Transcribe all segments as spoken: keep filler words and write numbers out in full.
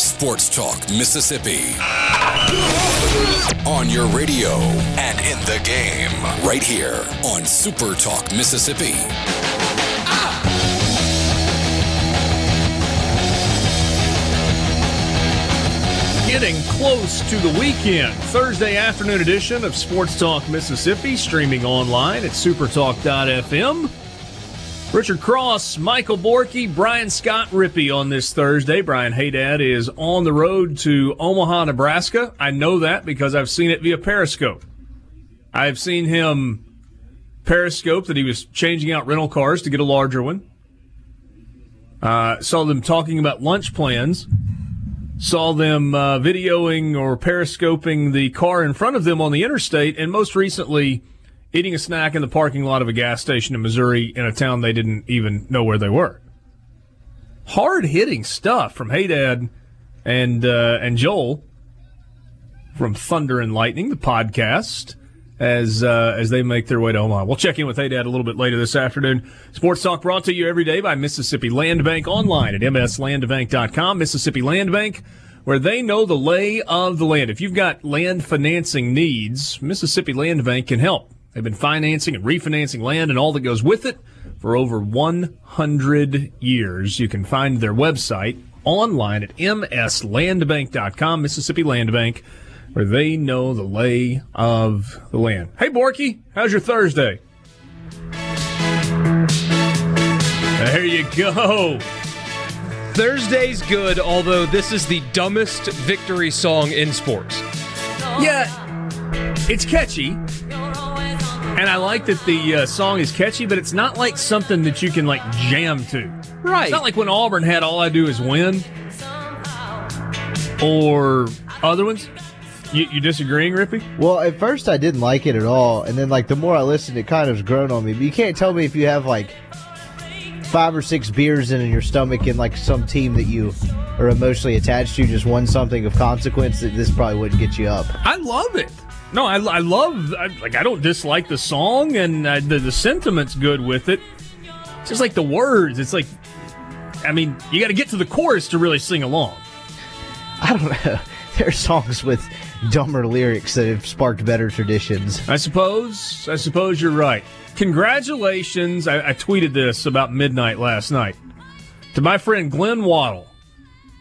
Sports Talk Mississippi. On your radio and in the game, right here on Super Talk Mississippi. Getting close to the weekend. Thursday afternoon edition of Sports Talk Mississippi, streaming online at super talk dot f m. Richard Cross, Michael Borky, Brian Scott Rippey on this Thursday. Brian Haydad is on the road to Omaha, Nebraska. I know that because I've seen it via Periscope. I've seen him Periscope that he was changing out rental cars to get a larger one. Uh, saw them talking about lunch plans. Saw them uh, videoing or Periscoping the car in front of them on the interstate, and most recently eating a snack in the parking lot of a gas station in Missouri in a town they didn't even know where they were. Hard-hitting stuff from Haydad and uh, and Joel from Thunder and Lightning, the podcast, as uh, as they make their way to Omaha. We'll check in with Haydad a little bit later this afternoon. Sports Talk brought to you every day by Mississippi Land Bank online at m s land bank dot com. Mississippi Land Bank, where they know the lay of the land. If you've got land financing needs, Mississippi Land Bank can help. They've been financing and refinancing land and all that goes with it for over one hundred years. You can find their website online at m s land bank dot com, Mississippi Land Bank, where they know the lay of the land. Hey, Borky, how's your Thursday? There you go. Thursday's good, although this is the dumbest victory song in sports. Yeah, it's catchy. And I like that the uh, song is catchy, but it's not like something that you can, like, jam to. Right. It's not like when Auburn had All I Do Is Win or other ones. You, you disagreeing, Rippy? Well, at first I didn't like it at all, and then, like, the more I listened, it kind of grown on me. But you can't tell me if you have, like, five or six beers in your stomach and, like, some team that you are emotionally attached to just won something of consequence that this probably wouldn't get you up. I love it. No, I, I love, I, like, I don't dislike the song, and uh, the, the sentiment's good with it. It's just like the words. It's like, I mean, you got to get to the chorus to really sing along. I don't know. There are songs with dumber lyrics that have sparked better traditions. I suppose, I suppose you're right. Congratulations, I, I tweeted this about midnight last night, to my friend Glenn Waddle.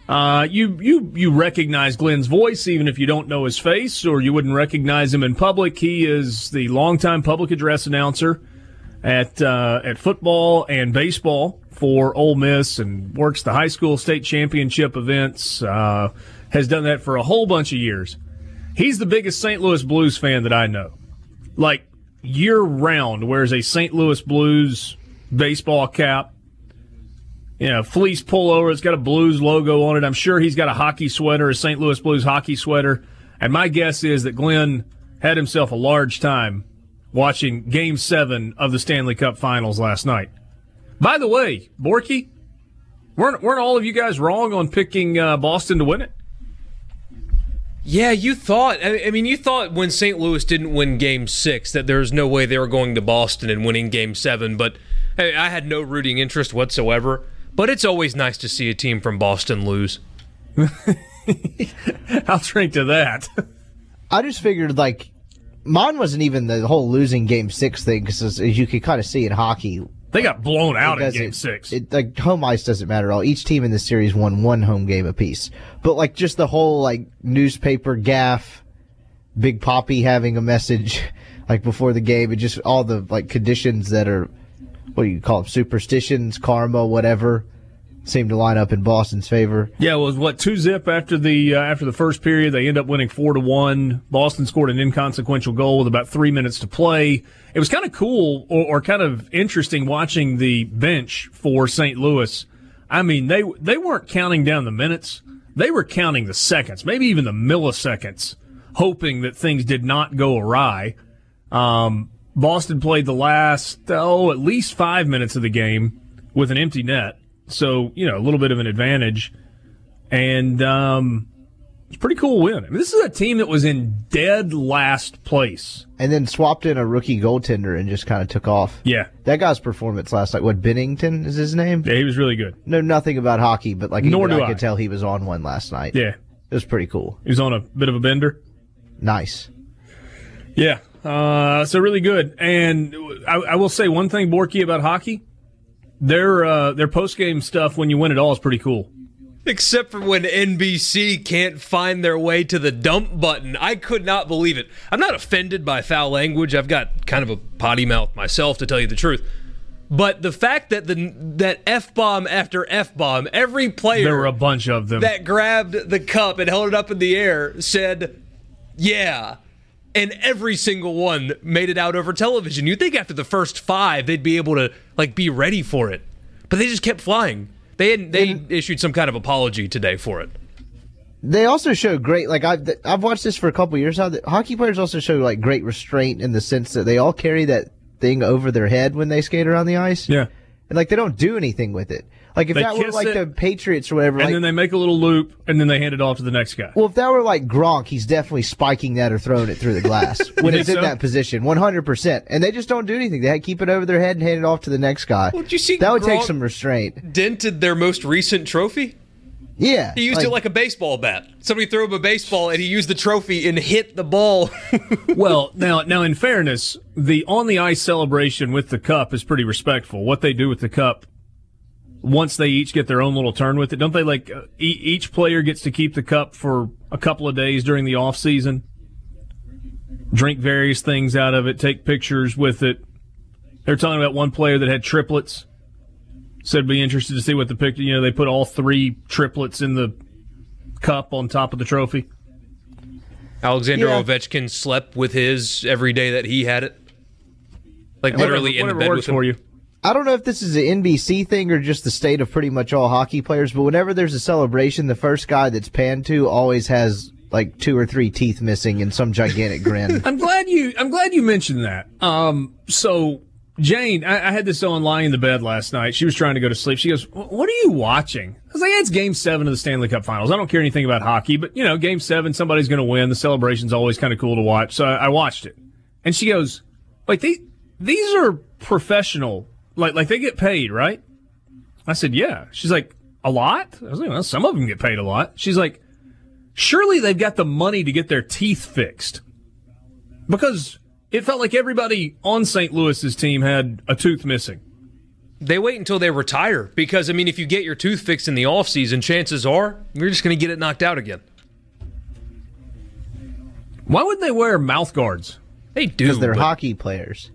Uh, you, you, you recognize Glenn's voice, even if you don't know his face or you wouldn't recognize him in public. He is the longtime public address announcer at, uh, at football and baseball for Ole Miss and works the high school state championship events, uh, has done that for a whole bunch of years. He's the biggest Saint Louis Blues fan that I know. Like, year round wears a Saint Louis Blues baseball cap. Yeah, you know, fleece pullover. It's got a Blues logo on it. I'm sure he's got a hockey sweater, a Saint Louis Blues hockey sweater. And my guess is that Glenn had himself a large time watching Game seven of the Stanley Cup Finals last night. By the way, Borky, weren't, weren't all of you guys wrong on picking uh, Boston to win it? Yeah, you thought, I mean, you thought when Saint Louis didn't win Game six that there was no way they were going to Boston and winning Game seven, but hey, I had no rooting interest whatsoever. But it's always nice to see a team from Boston lose. I'll drink to that. I just figured, like, mine wasn't even the whole losing Game six thing, because as you can kind of see in hockey, they got blown out in Game six. It, like, home ice doesn't matter at all. Each team in this series won one home game apiece. But, like, just the whole, like, newspaper gaffe, Big Papi having a message, like, before the game, and just all the, like, conditions that are, what do you call them, superstitions, karma, whatever, seem to line up in Boston's favor. Yeah, it was, what, two zip after the uh, after the first period. They end up winning four to one. Boston scored an inconsequential goal with about three minutes to play. It was kind of cool or, or kind of interesting watching the bench for Saint Louis. I mean, they they weren't counting down the minutes. they were counting the seconds, maybe even the milliseconds, hoping that things did not go awry. Um, Boston played the last, oh, at least five minutes of the game with an empty net. So, you know, a little bit of an advantage. And um, it's a pretty cool win. I mean, this is a team that was in dead last place. And then swapped in a rookie goaltender and just kind of took off. Yeah. That guy's performance last night, what, Bennington is his name? Yeah, he was really good. Know nothing about hockey, but like Nor do I, I could tell he was on one last night. Yeah. It was pretty cool. He was on a bit of a bender. Nice. Yeah. Uh, so really good. And I, I will say one thing, Borky, about hockey. Their uh, their post-game stuff when you win it all is pretty cool. Except for when N B C can't find their way to the dump button. I could not believe it. I'm not offended by foul language. I've got kind of a potty mouth myself, to tell you the truth. But the fact that the that F-bomb after F-bomb, every player... There were a bunch of them. ...that grabbed the cup and held it up in the air said, yeah... And every single one made it out over television. You'd think after the first five, they'd be able to like be ready for it, but they just kept flying. They hadn't, they and issued some kind of apology today for it. They also show great, like I've I've watched this for a couple of years now. That hockey players also show like great restraint in the sense that they all carry that thing over their head when they skate around the ice. Yeah, and like they don't do anything with it. Like, if they that were, like, it, the Patriots or whatever. And like, then they make a little loop, and then they hand it off to the next guy. Well, if that were, like, Gronk, he's definitely spiking that or throwing it through the glass when it's so? in that position, one hundred percent. And they just don't do anything. They keep it over their head and hand it off to the next guy. Well, did you see that Gronk would take some restraint. Dented their most recent trophy? Yeah. He used like, it like a baseball bat. Somebody threw him a baseball, and he used the trophy and hit the ball. Well, now, now, in fairness, the on-the-ice celebration with the cup is pretty respectful. What they do with the cup... Once they each get their own little turn with it, don't they? Like uh, e- each player gets to keep the cup for a couple of days during the off season, drink various things out of it, take pictures with it. They're talking about one player that had triplets. Said be interested to see what the picture. You know, they put all three triplets in the cup on top of the trophy. Alexander yeah. Ovechkin slept with his every day that he had it, like literally whatever, in the bed with him. For you. I don't know if this is an N B C thing or just the state of pretty much all hockey players, but whenever there's a celebration, the first guy that's panned to always has like two or three teeth missing and some gigantic grin. I'm glad you. I'm glad you mentioned that. Um, so Jane, I, I had this on lying in the bed last night. She was trying to go to sleep. She goes, "What are you watching?" I was like, yeah, "It's Game Seven of the Stanley Cup Finals. I don't care anything about hockey, but you know, Game Seven, somebody's going to win. The celebration's always kind of cool to watch." So I, I watched it, and she goes, "Wait, these these are professional." Like, like they get paid, right? I said, yeah. She's like, a lot? I was like, well, some of them get paid a lot. She's like, surely they've got the money to get their teeth fixed. Because it felt like everybody on Saint Louis's team had a tooth missing. They wait until they retire. Because, I mean, if you get your tooth fixed in the offseason, chances are you're just going to get it knocked out again. Why wouldn't they wear mouth guards? They do. Because they're but- hockey players.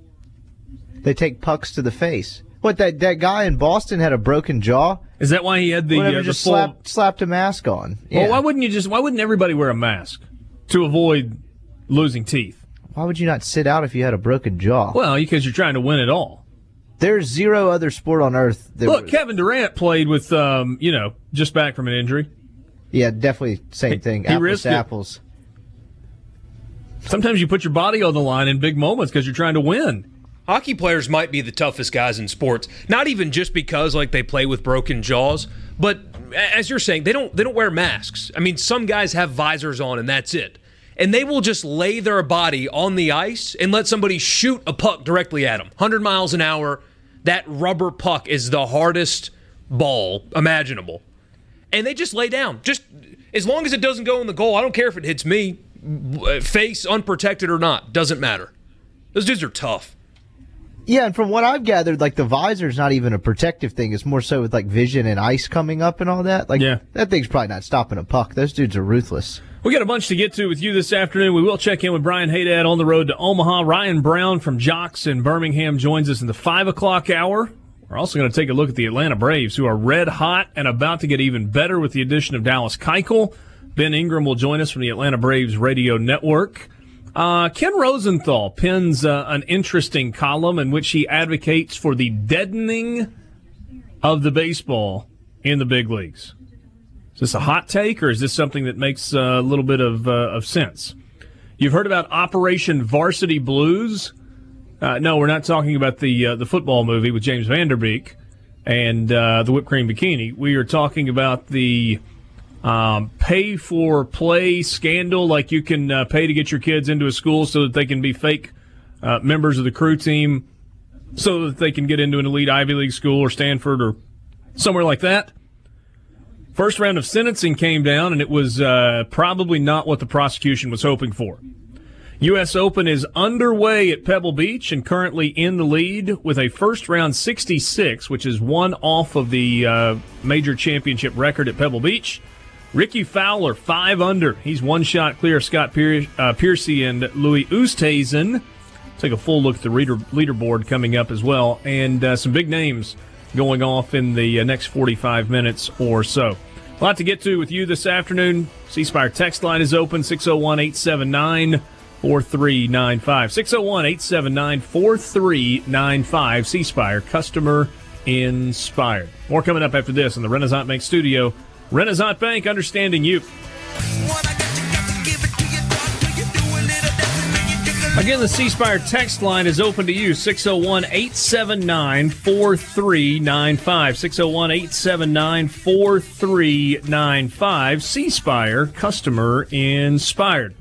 They take pucks to the face. What, that, that guy in Boston had a broken jaw? Is that why he had the... Whatever, uh, just the full... slapped, slapped a mask on. Yeah. Well, why wouldn't you just... Why wouldn't everybody wear a mask to avoid losing teeth? Why would you not sit out if you had a broken jaw? Well, because you're trying to win it all. There's zero other sport on earth that... Look, was... Kevin Durant played with, um, you know, just back from an injury. Yeah, definitely same he, thing. He apples to apples. It. Sometimes you put your body on the line in big moments because you're trying to win. Hockey players might be the toughest guys in sports, not even just because like they play with broken jaws, but as you're saying, they don't they don't wear masks. I mean, some guys have visors on and that's it. And they will just lay their body on the ice and let somebody shoot a puck directly at them. one hundred miles an hour, that rubber puck is the hardest ball imaginable. And they just lay down. Just as long as it doesn't go in the goal, I don't care if it hits me, face unprotected or not, doesn't matter. Those dudes are tough. Yeah, and from what I've gathered, like, the visor's not even a protective thing. It's more so with, like, vision and ice coming up and all that. Like, yeah. That thing's probably not stopping a puck. Those dudes are ruthless. We got a bunch to get to with you this afternoon. We will check in with Brian Haydad on the road to Omaha. Ryan Brown from Jocks in Birmingham joins us in the five o'clock hour. We're also going to take a look at the Atlanta Braves, who are red hot and about to get even better with the addition of Dallas Keuchel. Ben Ingram will join us from the Atlanta Braves Radio Network. Uh, Ken Rosenthal pens uh, an interesting column in which he advocates for the deadening of the baseball in the big leagues. Is this a hot take, or is this something that makes a little bit of, uh, of sense? You've heard about Operation Varsity Blues. Uh, no, we're not talking about the uh, the football movie with James Vanderbeek and uh, the whipped cream bikini. We are talking about the um, pay-for-play scandal, like you can uh, pay to get your kids into a school so that they can be fake uh, members of the crew team, so that they can get into an elite Ivy League school or Stanford or somewhere like that. First round of sentencing came down, and it was uh, probably not what the prosecution was hoping for. U S. Open is underway at Pebble Beach and currently in the lead with a first round sixty-six, which is one off of the uh, major championship record at Pebble Beach. Ricky Fowler, five under. He's one shot clear of Scott Pier- uh, Piercy and Louis Oosthuizen. Take a full look at the reader- leaderboard coming up as well, and uh, some big names going off in the uh, next forty-five minutes or so. A lot to get to with you this afternoon. C Spire text line is open, six oh one, eight seven nine, four three nine five. six oh one, eight seven nine, four three nine five. C Spire, customer inspired. More coming up after this in the Renaissance Bank studio. Renaissance Bank, understanding you. Again, the C Spire text line is open to you, six oh one, eight seven nine, four three nine five. six oh one, eight seven nine, four three nine five. C Spire, customer inspired.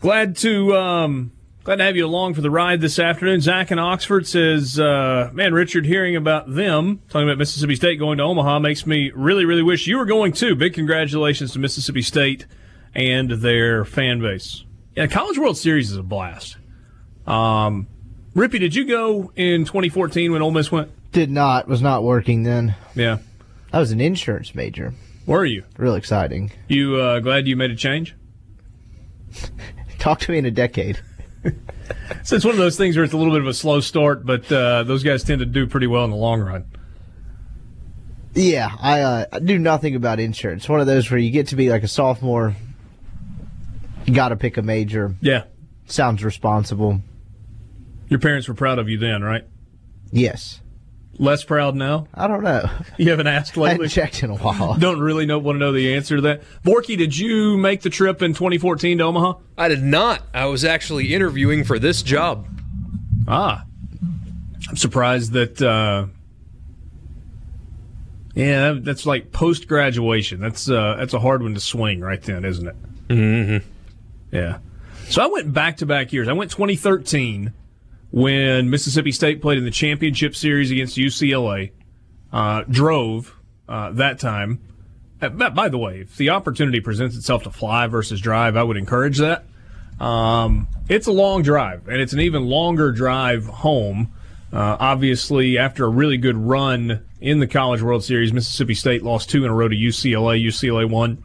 Glad to um, glad to have you along for the ride this afternoon. Zach in Oxford says, uh, man, Richard, hearing about them, talking about Mississippi State going to Omaha, makes me really, really wish you were going too. Big congratulations to Mississippi State and their fan base. Yeah, College World Series is a blast. Um, Rippy, did you go in twenty fourteen when Ole Miss went? Did not. Was not working then. Yeah. I was an insurance major. Were you? Real exciting. You uh, glad you made a change? Talk to me in a decade. So it's one of those things where it's a little bit of a slow start, but uh, those guys tend to do pretty well in the long run. Yeah, I, uh, I do nothing about insurance. One of those where you get to be like a sophomore, you got to pick a major. Yeah. Sounds responsible. Your parents were proud of you then, right? Yes. Less proud now? I don't know. You haven't asked lately? I haven't checked in a while. Don't really know, want to know the answer to that. Borky, did you make the trip in twenty fourteen to Omaha? I did not. I was actually interviewing for this job. Ah. I'm surprised that... Uh, yeah, that's like post-graduation. That's, uh, that's a hard one to swing right then, isn't it? Mm-hmm. Yeah. So I went back-to-back years. I went twenty thirteen when Mississippi State played in the championship series against U C L A. Uh, drove uh, that time. Uh, by the way, if the opportunity presents itself to fly versus drive, I would encourage that. Um, it's a long drive, and it's an even longer drive home. Uh, obviously, after a really good run in the College World Series, Mississippi State lost two in a row to U C L A. U C L A won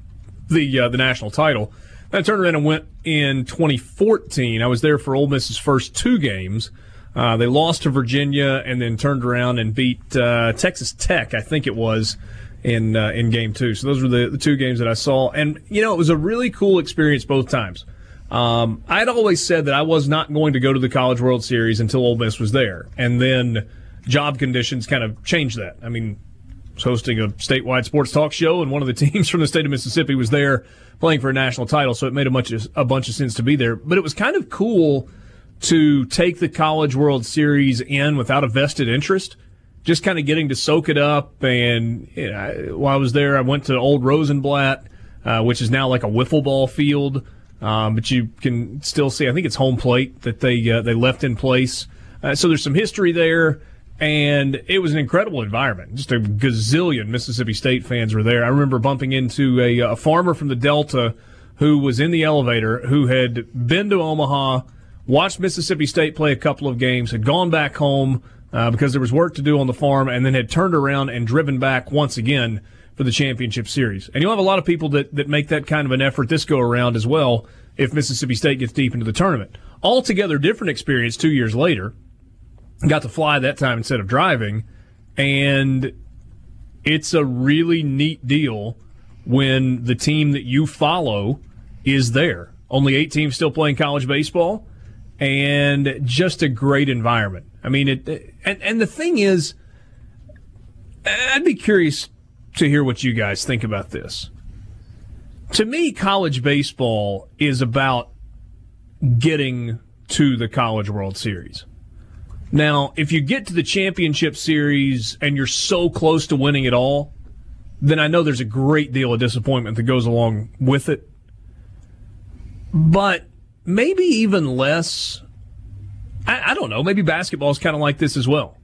the uh, the national title. I turned around and went in twenty fourteen. I was there for Ole Miss's first two games. Uh, they lost to Virginia and then turned around and beat uh, Texas Tech, I think it was, in uh, in game two. So those were the, the two games that I saw. And, you know, it was a really cool experience both times. Um, I'd always said that I was not going to go to the College World Series until Ole Miss was there. And then job conditions kind of changed that. I mean, I was hosting a statewide sports talk show, and one of the teams from the state of Mississippi was there playing for a national title, so it made a bunch of, a bunch of sense to be there. But it was kind of cool to take the College World Series in without a vested interest, just kind of getting to soak it up. And you know, while I was there, I went to Old Rosenblatt, uh, which is now like a wiffle ball field, um, but you can still see, I think it's home plate that they uh, they left in place. Uh, so there's some history there. And it was an incredible environment. Just a gazillion Mississippi State fans were there. I remember bumping into a, a farmer from the Delta who was in the elevator, who had been to Omaha, watched Mississippi State play a couple of games, had gone back home uh, because there was work to do on the farm, and then had turned around and driven back once again for the championship series. And you'll have a lot of people that, that make that kind of an effort this go around as well if Mississippi State gets deep into the tournament. Altogether different experience two years later. Got to fly that time instead of driving, and it's a really neat deal when the team that you follow is there. Only eight teams still playing college baseball, and just a great environment. I mean, it. And, and the thing is, I'd be curious to hear what you guys think about this. To me, college baseball is about getting to the College World Series. Now, if you get to the championship series and you're so close to winning it all, then I know there's a great deal of disappointment that goes along with it. But maybe even less, I, I don't know, maybe basketball is kind of like this as well,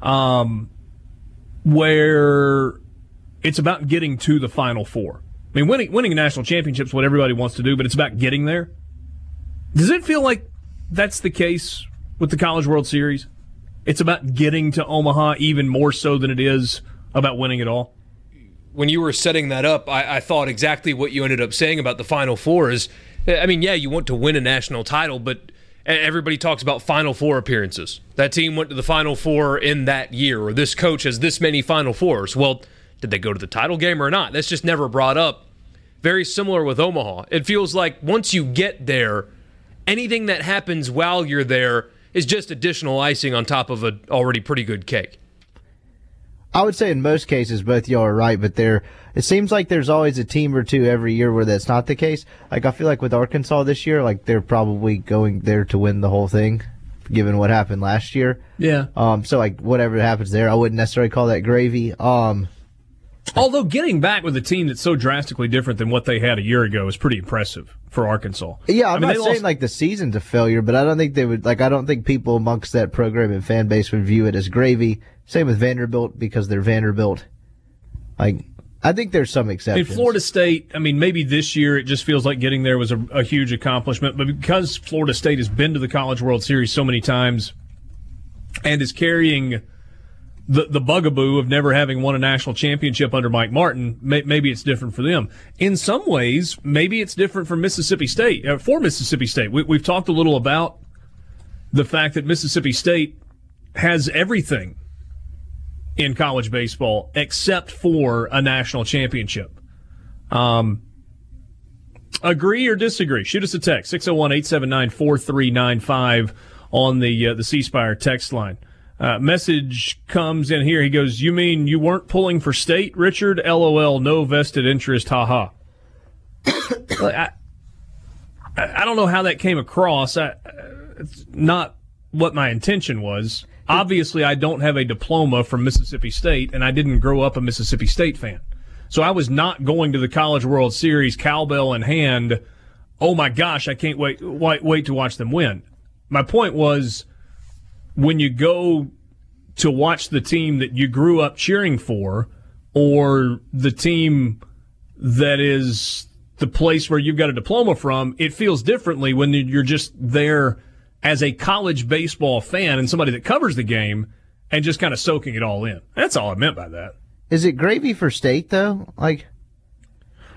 um, where it's about getting to the Final Four. I mean, winning, winning a national championship is what everybody wants to do, but it's about getting there. Does it feel like that's the case with the College World Series? It's about getting to Omaha even more so than it is about winning it all. When you were setting that up, I, I thought exactly what you ended up saying about the Final Four is, I mean, yeah, you want to win a national title, but everybody talks about Final Four appearances. That team went to the Final Four in that year, or this coach has this many Final Fours. Well, did they go to the title game or not? That's just never brought up. Very similar with Omaha. It feels like once you get there, anything that happens while you're there is just additional icing on top of an already pretty good cake. I would say in most cases, both y'all are right, but there, it seems like there's always a team or two every year where that's not the case. Like, I feel like with Arkansas this year, like, they're probably going there to win the whole thing, given what happened last year. Yeah. Um. So, like, whatever happens there, I wouldn't necessarily call that gravy. Um. Although getting back with a team that's so drastically different than what they had a year ago is pretty impressive for Arkansas. Yeah, I'm I mean, not saying lost... like the season's a failure, but I don't think they would, like, I don't think people amongst that program and fan base would view it as gravy. Same with Vanderbilt because they're Vanderbilt. Like, I think there's some exceptions. In Florida State, I mean, maybe this year it just feels like getting there was a, a huge accomplishment, but because Florida State has been to the College World Series so many times and is carrying The, the bugaboo of never having won a national championship under Mike Martin, may, maybe it's different for them. In some ways, maybe it's different for Mississippi State, uh, for Mississippi State. We, we've talked a little about the fact that Mississippi State has everything in college baseball except for a national championship. Um, agree or disagree? Shoot us a text, six oh one, eight seven nine, four three nine five on the, uh, the C Spire text line. Uh, message comes in here. He goes, you mean you weren't pulling for State, Richard? LOL, no vested interest, haha. I, I don't know how that came across. I, it's not what my intention was. Obviously, I don't have a diploma from Mississippi State, and I didn't grow up a Mississippi State fan. So I was not going to the College World Series, cowbell in hand, oh my gosh, I can't wait, wait, wait to watch them win. My point was, when you go to watch the team that you grew up cheering for, or the team that is the place where you've got a diploma from, it feels differently when you're just there as a college baseball fan and somebody that covers the game and just kind of soaking it all in. That's all I meant by that. Is it gravy for State, though? Like,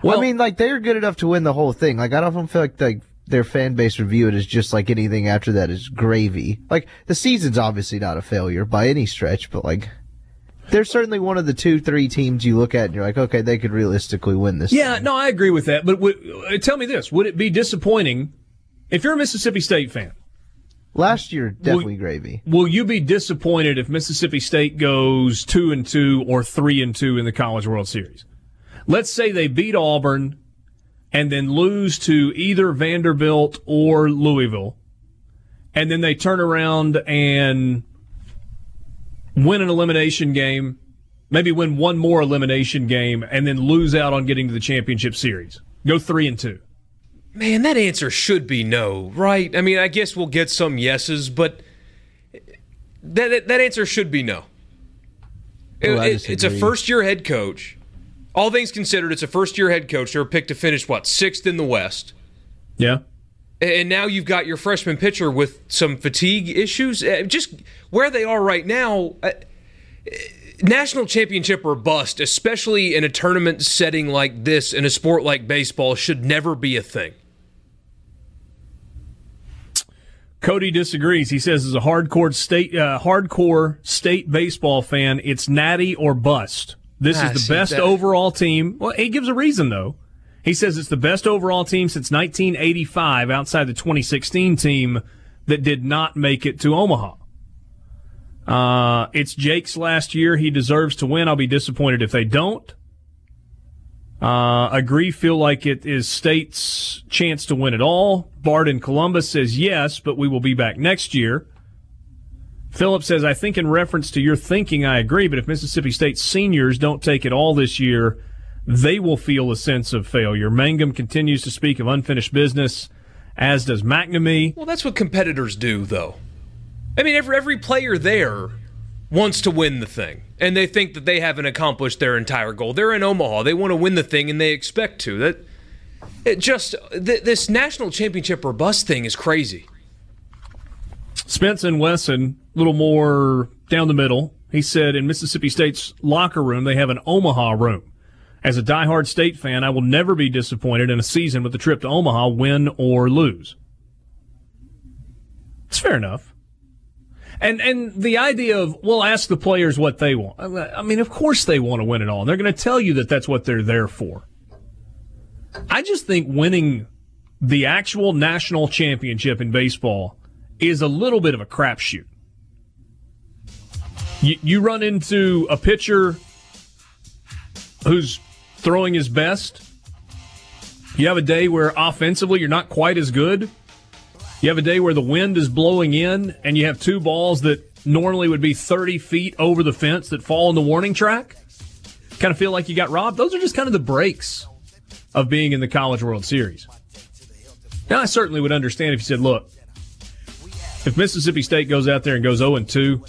well, I mean, like, they're good enough to win the whole thing. Like, I don't feel like they... their fan base review it as just like anything after that is gravy. Like, the season's obviously not a failure by any stretch, but like, they're certainly one of the two, three teams you look at and you're like, okay, they could realistically win this. Yeah, thing. No, I agree with that. But w- tell me this, would it be disappointing if you're a Mississippi State fan? Last year, definitely will, gravy. Will you be disappointed if Mississippi State goes two and two or three and two in the College World Series? Let's say they beat Auburn and then lose to either Vanderbilt or Louisville, and then they turn around and win an elimination game, maybe win one more elimination game, and then lose out on getting to the championship series. Go three and two. Man, that answer should be no, right? I mean, I guess we'll get some yeses, but that that answer should be no. Well, it, it, it's a first-year head coach. All things considered, it's a first-year head coach. They were picked to finish, what, sixth in the West? Yeah. And now you've got your freshman pitcher with some fatigue issues. Just where they are right now, national championship or bust, especially in a tournament setting like this, in a sport like baseball, should never be a thing. Cody disagrees. He says, as a hardcore state, uh, hardcore state baseball fan, it's natty or bust. This ah, is the best that. overall team. Well, he gives a reason, though. He says it's the best overall team since nineteen eighty-five outside the twenty sixteen team that did not make it to Omaha. Uh, it's Jake's last year. He deserves to win. I'll be disappointed if they don't. Uh, agree, feel like it is State's chance to win it all. Bard in Columbus says yes, but we will be back next year. Philip says, I think in reference to your thinking, I agree, but if Mississippi State seniors don't take it all this year, they will feel a sense of failure. Mangum continues to speak of unfinished business, as does McNamee. Well, that's what competitors do, though. I mean, every, every player there wants to win the thing, and they think that they haven't accomplished their entire goal. They're in Omaha. They want to win the thing, and they expect to. That it just th- this national championship or bust thing is crazy. Spence and Wesson, a little more down the middle, he said in Mississippi State's locker room, they have an Omaha room. As a diehard State fan, I will never be disappointed in a season with a trip to Omaha, win or lose. It's fair enough. And and the idea of, well, ask the players what they want. I mean, of course they want to win it all. They're going to tell you that that's what they're there for. I just think winning the actual national championship in baseball is a little bit of a crapshoot. You, you run into a pitcher who's throwing his best. You have a day where offensively you're not quite as good. You have a day where the wind is blowing in and you have two balls that normally would be thirty feet over the fence that fall in the warning track. Kind of feel like you got robbed. Those are just kind of the breaks of being in the College World Series. Now, I certainly would understand if you said, look, if Mississippi State goes out there and goes oh and two,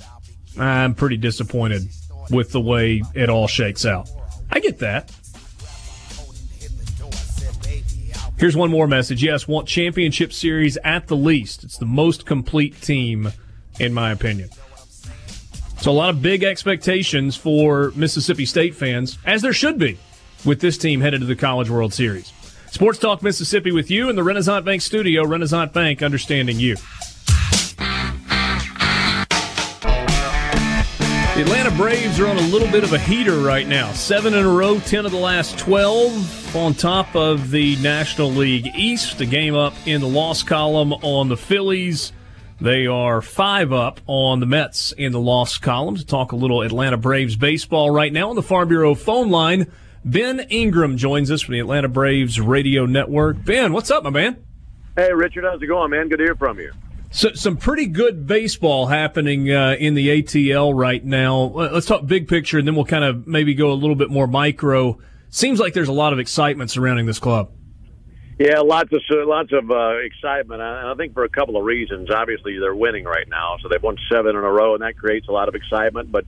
I'm pretty disappointed with the way it all shakes out. I get that. Here's one more message. Yes, want championship series at the least. It's the most complete team, in my opinion. So a lot of big expectations for Mississippi State fans, as there should be, with this team headed to the College World Series. Sports Talk Mississippi with you in the Renaissance Bank studio. Renaissance Bank, understanding you. The Atlanta Braves are on a little bit of a heater right now. Seven in a row, ten of the last twelve, on top of the National League East. A game up in the loss column on the Phillies. They are five up on the Mets in the loss column. To talk a little Atlanta Braves baseball right now on the Farm Bureau phone line, Ben Ingram joins us from the Atlanta Braves radio network. Ben, what's up, my man? Hey, Richard, how's it going, man? Good to hear from you. So, some pretty good baseball happening uh, in the A T L right now. Let's talk big picture, and then we'll kind of maybe go a little bit more micro. Seems like there's a lot of excitement surrounding this club. Yeah, lots of lots of uh, excitement, and I think for a couple of reasons. Obviously, they're winning right now, so they've won seven in a row, and that creates a lot of excitement. But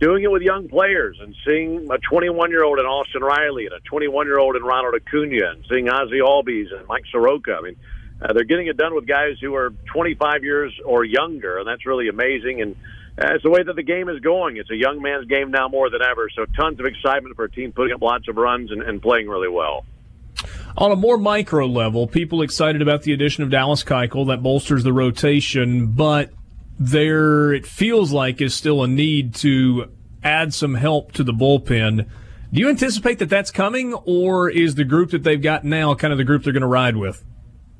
doing it with young players and seeing a twenty-one-year-old in Austin Riley and a twenty-one-year-old in Ronald Acuna and seeing Ozzie Albies and Mike Soroka, I mean, Uh, they're getting it done with guys who are twenty-five years or younger, and that's really amazing. And uh, it's the way that the game is going. It's a young man's game now more than ever. So tons of excitement for a team putting up lots of runs and, and playing really well. On a more micro level, people excited about the addition of Dallas Keuchel. That bolsters the rotation, but there, it feels like, is still a need to add some help to the bullpen. Do you anticipate that that's coming, or is the group that they've got now kind of the group they're going to ride with?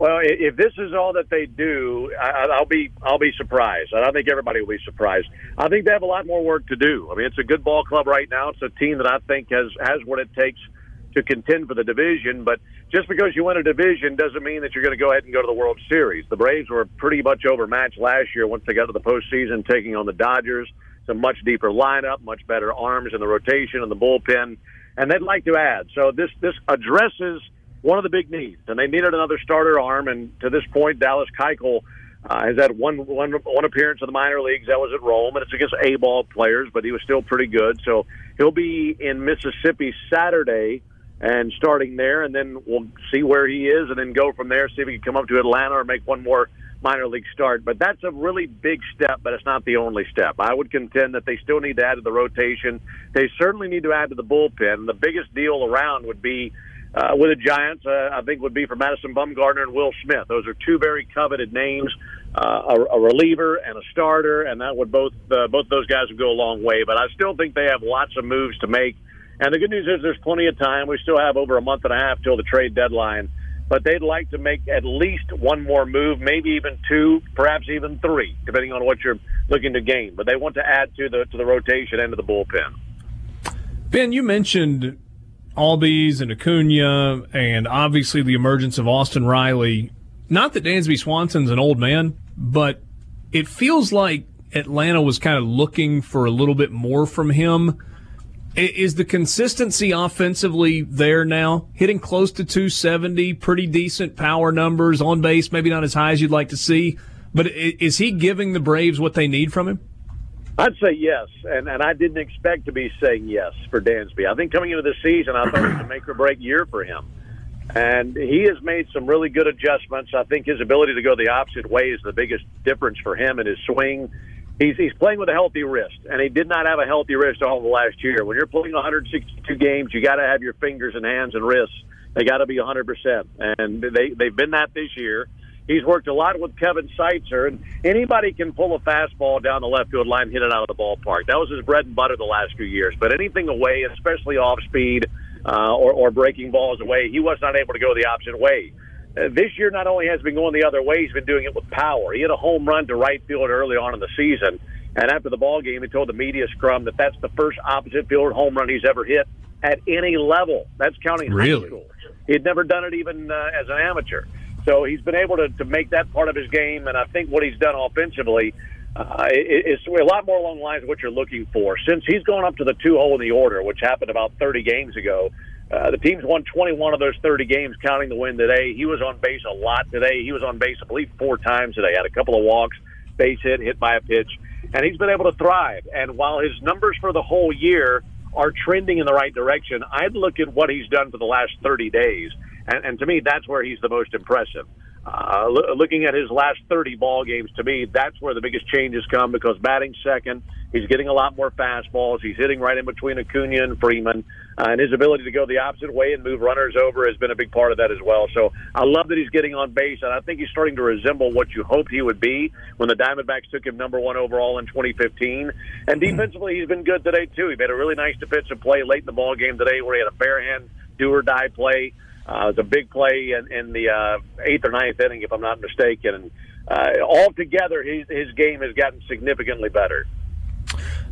Well, if this is all that they do, I'll be I'll be surprised. I don't think everybody will be surprised. I think they have a lot more work to do. I mean, it's a good ball club right now. It's a team that I think has, has what it takes to contend for the division. But just because you win a division doesn't mean that you're going to go ahead and go to the World Series. The Braves were pretty much overmatched last year once they got to the postseason, taking on the Dodgers. It's a much deeper lineup, much better arms in the rotation and the bullpen, and they'd like to add. So this this addresses one of the big needs, and they needed another starter arm, and to this point, Dallas Keuchel uh, has had one, one, one appearance in the minor leagues. That was at Rome, and it's against A-ball players, but he was still pretty good. So he'll be in Mississippi Saturday and starting there, and then we'll see where he is and then go from there, see if he can come up to Atlanta or make one more minor league start. But that's a really big step, but it's not the only step. I would contend that they still need to add to the rotation. They certainly need to add to the bullpen. The biggest deal around would be Uh, with the Giants, uh, I think would be for Madison Bumgarner and Will Smith. Those are two very coveted names, uh, a, a reliever and a starter, and that would both uh, both those guys would go a long way. But I still think they have lots of moves to make. And the good news is there's plenty of time. We still have over a month and a half till the trade deadline. but they'd like to make at least one more move, maybe even two, perhaps even three, depending on what you're looking to gain. But they want to add to the to the rotation and to the bullpen. Ben, you mentioned Albies and Acuna and obviously the emergence of Austin Riley. Not that Dansby Swanson's an old man, but it feels like Atlanta was kind of looking for a little bit more from him. Is the consistency offensively there now? Hitting close to two seventy, pretty decent power numbers, on base, maybe not as high as you'd like to see. But is he giving the Braves what they need from him? I'd say yes, and, and I didn't expect to be saying yes for Dansby. I think coming into the season, I thought it was a make-or-break year for him. And he has made some really good adjustments. I think his ability to go the opposite way is the biggest difference for him in his swing. He's, he's playing with a healthy wrist, and he did not have a healthy wrist all of the last year. When you're playing one hundred sixty-two games, you got to have your fingers and hands and wrists. They got to be one hundred percent, and they, they've been that this year. He's worked a lot with Kevin Seitzer, and anybody can pull a fastball down the left field line, hit it out of the ballpark. That was his bread and butter the last few years. But anything away, especially off-speed uh, or, or breaking balls away, he was not able to go the opposite way. Uh, this year not only has been going the other way, he's been doing it with power. He hit a home run to right field early on in the season, and after the ball game, he told the media scrum that that's the first opposite field home run he's ever hit at any level. That's counting really? High school. He'd never done it even uh, as an amateur. So he's been able to, to make that part of his game, and I think what he's done offensively uh, is a lot more along the lines of what you're looking for. Since he's gone up to the two-hole in the order, which happened about thirty games ago, uh, the team's won twenty-one of those thirty games, counting the win today. He was on base a lot today. He was on base, I believe, four times today. Had a couple of walks, base hit, hit by a pitch, and he's been able to thrive. And while his numbers for the whole year are trending in the right direction, I'd look at what he's done for the last thirty days. And, and to me, that's where he's the most impressive. Uh, lo- looking at his last thirty ball games, to me, that's where the biggest changes come, because batting second, he's getting a lot more fastballs. He's hitting right in between Acuna and Freeman. Uh, and his ability to go the opposite way and move runners over has been a big part of that as well. So I love that he's getting on base, and I think he's starting to resemble what you hoped he would be when the Diamondbacks took him number one overall in twenty fifteen. And defensively, he's been good today, too. He made a really nice defensive play late in the ball game today where he had a bare hand do-or-die play. Uh, it was a big play in, in the uh, eighth or ninth inning, if I'm not mistaken. And uh, altogether, his, his game has gotten significantly better.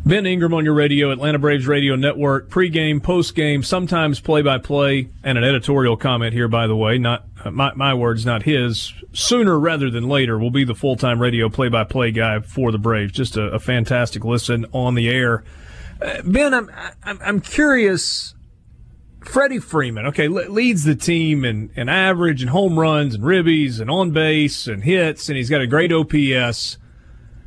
Ben Ingram on your radio, Atlanta Braves Radio Network, pregame, postgame, sometimes play-by-play, and an editorial comment here, by the way. Not uh, my, my words, not his. Sooner rather than later will be the full-time radio play-by-play guy for the Braves. Just a, a fantastic listen on the air. Uh, Ben, I'm, I'm, I'm curious. Freddie Freeman, okay, leads the team in, in average and home runs and ribbies and on base and hits, and he's got a great O P S.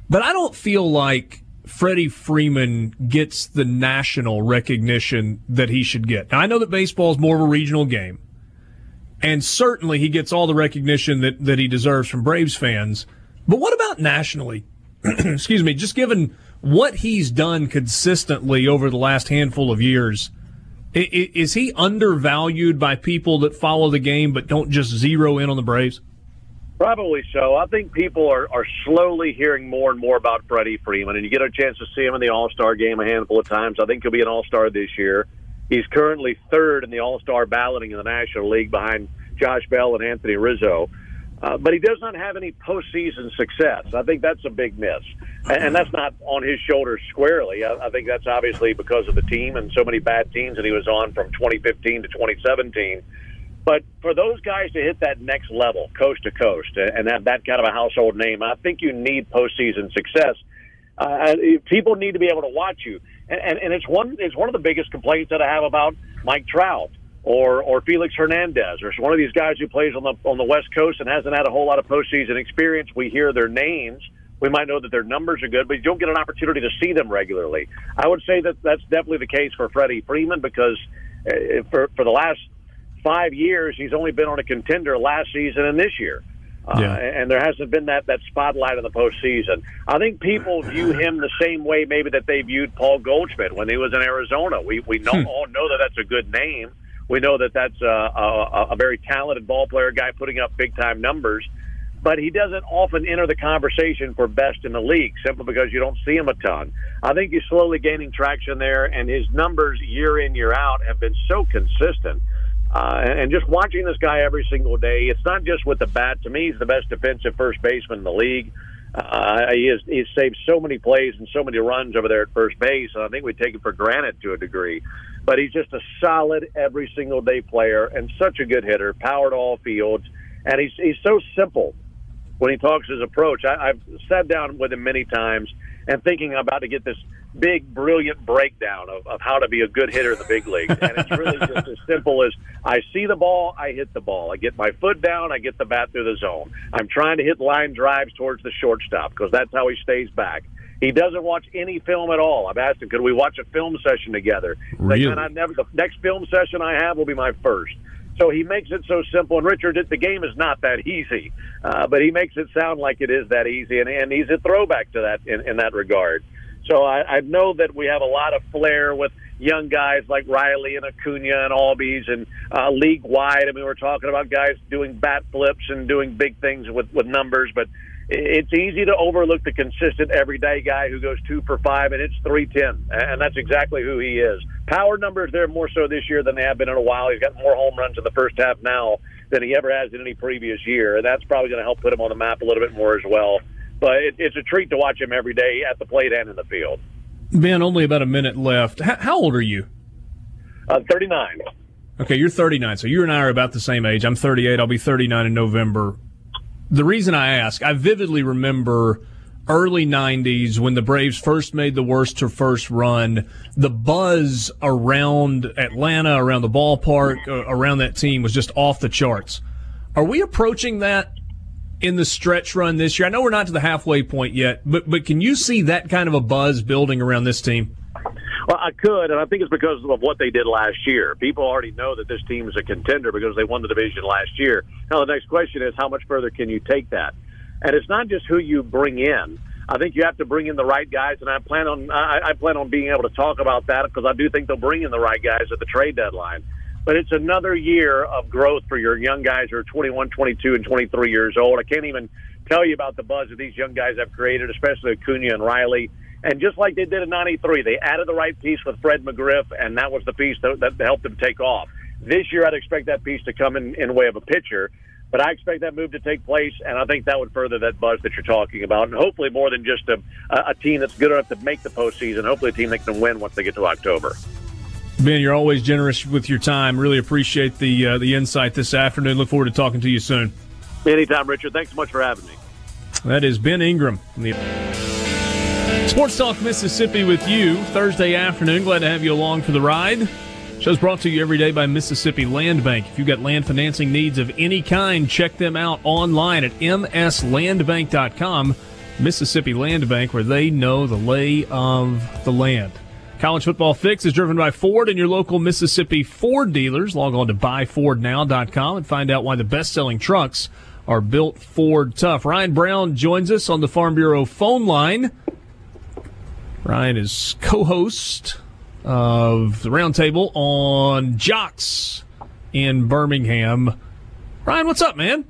But I don't feel like Freddie Freeman gets the national recognition that he should get. Now, I know that baseball is more of a regional game, and certainly he gets all the recognition that, that he deserves from Braves fans. But what about nationally? Excuse me, just given what he's done consistently over the last handful of years, is he undervalued by people that follow the game but don't just zero in on the Braves? Probably so. I think people are, are slowly hearing more and more about Freddie Freeman, and you get a chance to see him in the All-Star game a handful of times. I think he'll be an All-Star this year. He's currently third in the All-Star balloting in the National League behind Josh Bell and Anthony Rizzo. Uh, but he does not have any postseason success. I think that's a big miss. And, and that's not on his shoulders squarely. I, I think that's obviously because of the team and so many bad teams that he was on from twenty fifteen to twenty seventeen. But for those guys to hit that next level, coast to coast, and have that kind of a household name, I think you need postseason success. Uh, people need to be able to watch you. And, and, and it's one it's one of the biggest complaints that I have about Mike Trout. Or, or Felix Hernandez, or one of these guys who plays on the on the West Coast and hasn't had a whole lot of postseason experience. We hear their names. We might know that their numbers are good, but you don't get an opportunity to see them regularly. I would say that that's definitely the case for Freddie Freeman, because for for the last five years, he's only been on a contender last season and this year. Uh, yeah. And there hasn't been that, that spotlight in the postseason. I think people view him the same way maybe that they viewed Paul Goldschmidt when he was in Arizona. We, we know, hmm. all know that that's a good name. We know that that's a, a, a very talented ball player, guy putting up big-time numbers, but he doesn't often enter the conversation for best in the league simply because you don't see him a ton. I think he's slowly gaining traction there, and his numbers year in, year out have been so consistent. Uh, and just watching this guy every single day, it's not just with the bat. To me, he's the best defensive first baseman in the league. Uh, he is, he's saved so many plays and so many runs over there at first base, and I think we take it for granted to a degree. But he's just a solid every single day player and such a good hitter, power to all fields. And he's he's so simple when he talks his approach. I, I've sat down with him many times and thinking I'm about to get this big, brilliant breakdown of, of how to be a good hitter in the big league. And it's really just as simple as I see the ball, I hit the ball. I get my foot down, I get the bat through the zone. I'm trying to hit line drives towards the shortstop because that's how he stays back. He doesn't watch any film at all. I've asked him, could we watch a film session together? Really? Like, I never, the next film session I have will be my first. So he makes it so simple. And, Richard, the game is not that easy, uh, but he makes it sound like it is that easy, and, and he's a throwback to that in, in that regard. So I, I know that we have a lot of flair with young guys like Riley and Acuna and Albies and uh, league-wide. I mean, we're talking about guys doing bat flips and doing big things with, with numbers, but it's easy to overlook the consistent everyday guy who goes two for five, and it's three ten, and that's exactly who he is. Power numbers there more so this year than they have been in a while. He's got more home runs in the first half now than he ever has in any previous year, and that's probably going to help put him on the map a little bit more as well. But it, it's a treat to watch him every day at the plate and in the field. Ben, only about a minute left. H- how old are you? Uh, thirty-nine. Okay, you're thirty-nine, so you and I are about the same age. I'm thirty-eight. I'll be thirty-nine in November. The reason I ask, I vividly remember early nineties when the Braves first made the worst-to-first run. The buzz around Atlanta, around the ballpark, around that team was just off the charts. Are we approaching that in the stretch run this year? I know we're not to the halfway point yet, but, but can you see that kind of a buzz building around this team? Well, I could, and I think it's because of what they did last year. People already know that this team is a contender because they won the division last year. Now, the next question is, how much further can you take that? And it's not just who you bring in. I think you have to bring in the right guys, and I plan on I, I plan on being able to talk about that because I do think they'll bring in the right guys at the trade deadline. But it's another year of growth for your young guys who are twenty-one, twenty-two, and twenty-three years old. I can't even tell you about the buzz that these young guys have created, especially Acuna and Riley. And just like they did in ninety-three, they added the right piece with Fred McGriff, and that was the piece that, that helped them take off. This year, I'd expect that piece to come in in the way of a pitcher, but I expect that move to take place, and I think that would further that buzz that you're talking about, and hopefully more than just a, a team that's good enough to make the postseason, hopefully a team that can win once they get to October. Ben, you're always generous with your time. Really appreciate the uh, the insight this afternoon. Look forward to talking to you soon. Anytime, Richard. Thanks so much for having me. That is Ben Ingram from the Sports Talk Mississippi with you Thursday afternoon. Glad to have you along for the ride. Show's brought to you every day by Mississippi Land Bank. If you've got land financing needs of any kind, check them out online at m s land bank dot com. Mississippi Land Bank, where they know the lay of the land. College Football Fix is driven by Ford and your local Mississippi Ford dealers. Log on to buy ford now dot com and find out why the best-selling trucks are built Ford tough. Ryan Brown joins us on the Farm Bureau phone line. Ryan is co-host of the Roundtable on Jocks in Birmingham. Ryan, what's up, man?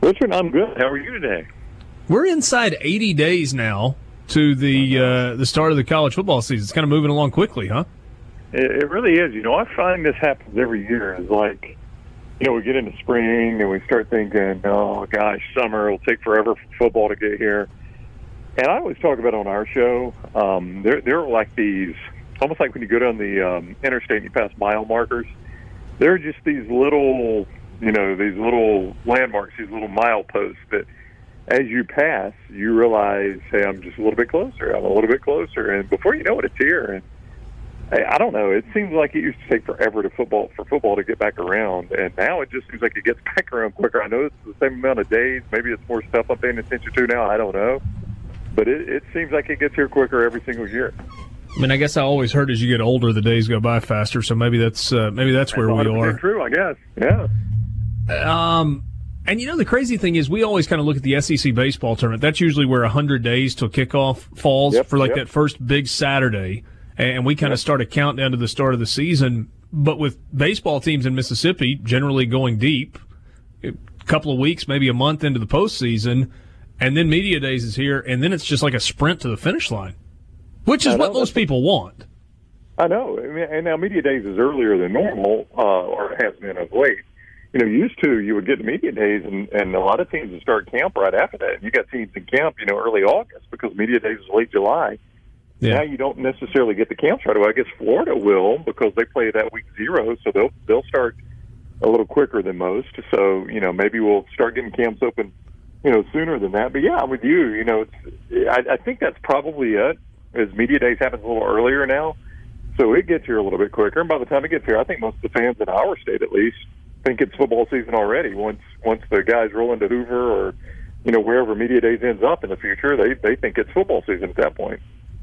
Richard, I'm good. How are you today? We're inside eighty days now to the uh, the start of the college football season. It's kind of moving along quickly, huh? It, it really is. You know, I find this happens every year. It's like, you know, we get into spring and we start thinking, oh, gosh, summer will take forever for football to get here. And I always talk about on our show, um, there, there are like these, almost like when you go down the um, interstate and you pass mile markers, there are just these little, you know, these little landmarks, these little mile posts that as you pass, you realize, hey, I'm just a little bit closer, I'm a little bit closer. And before you know it, it's here. And I don't know, it seems like it used to take forever to football for football to get back around. And now it just seems like it gets back around quicker. I know it's the same amount of days. Maybe it's more stuff I'm paying attention to now. I don't know. But it, it seems like it gets here quicker every single year. I mean, I guess I always heard as you get older, the days go by faster. So maybe that's uh, maybe that's, that's where we are. True, I guess. Yeah. Um, and you know, the crazy thing is, we always kind of look at the S E C baseball tournament. That's usually where one hundred days till kickoff falls yep, for like yep. that first big Saturday, and we kind yep. of start a countdown to the start of the season. But with baseball teams in Mississippi generally going deep, a couple of weeks, maybe a month into the postseason. And then media days is here, and then it's just like a sprint to the finish line, which is what most people want. I know. And now media days is earlier than normal, uh, or has been of late. You know, used to, you would get to media days, and, and a lot of teams would start camp right after that. You got teams in camp, you know, early August because media days is late July. Yeah. Now you don't necessarily get the camps right away. I guess Florida will because they play that week zero, so they'll they'll start a little quicker than most. So, you know, maybe we'll start getting camps open, you know, sooner than that. But, yeah, with you, you know, it's, I, I think that's probably it, as media days happens a little earlier now. So it gets here a little bit quicker. And by the time it gets here, I think most of the fans in our state, at least, think it's football season already. Once once the guys roll into Hoover or, you know, wherever media days ends up in the future, they, they think it's football season at that point.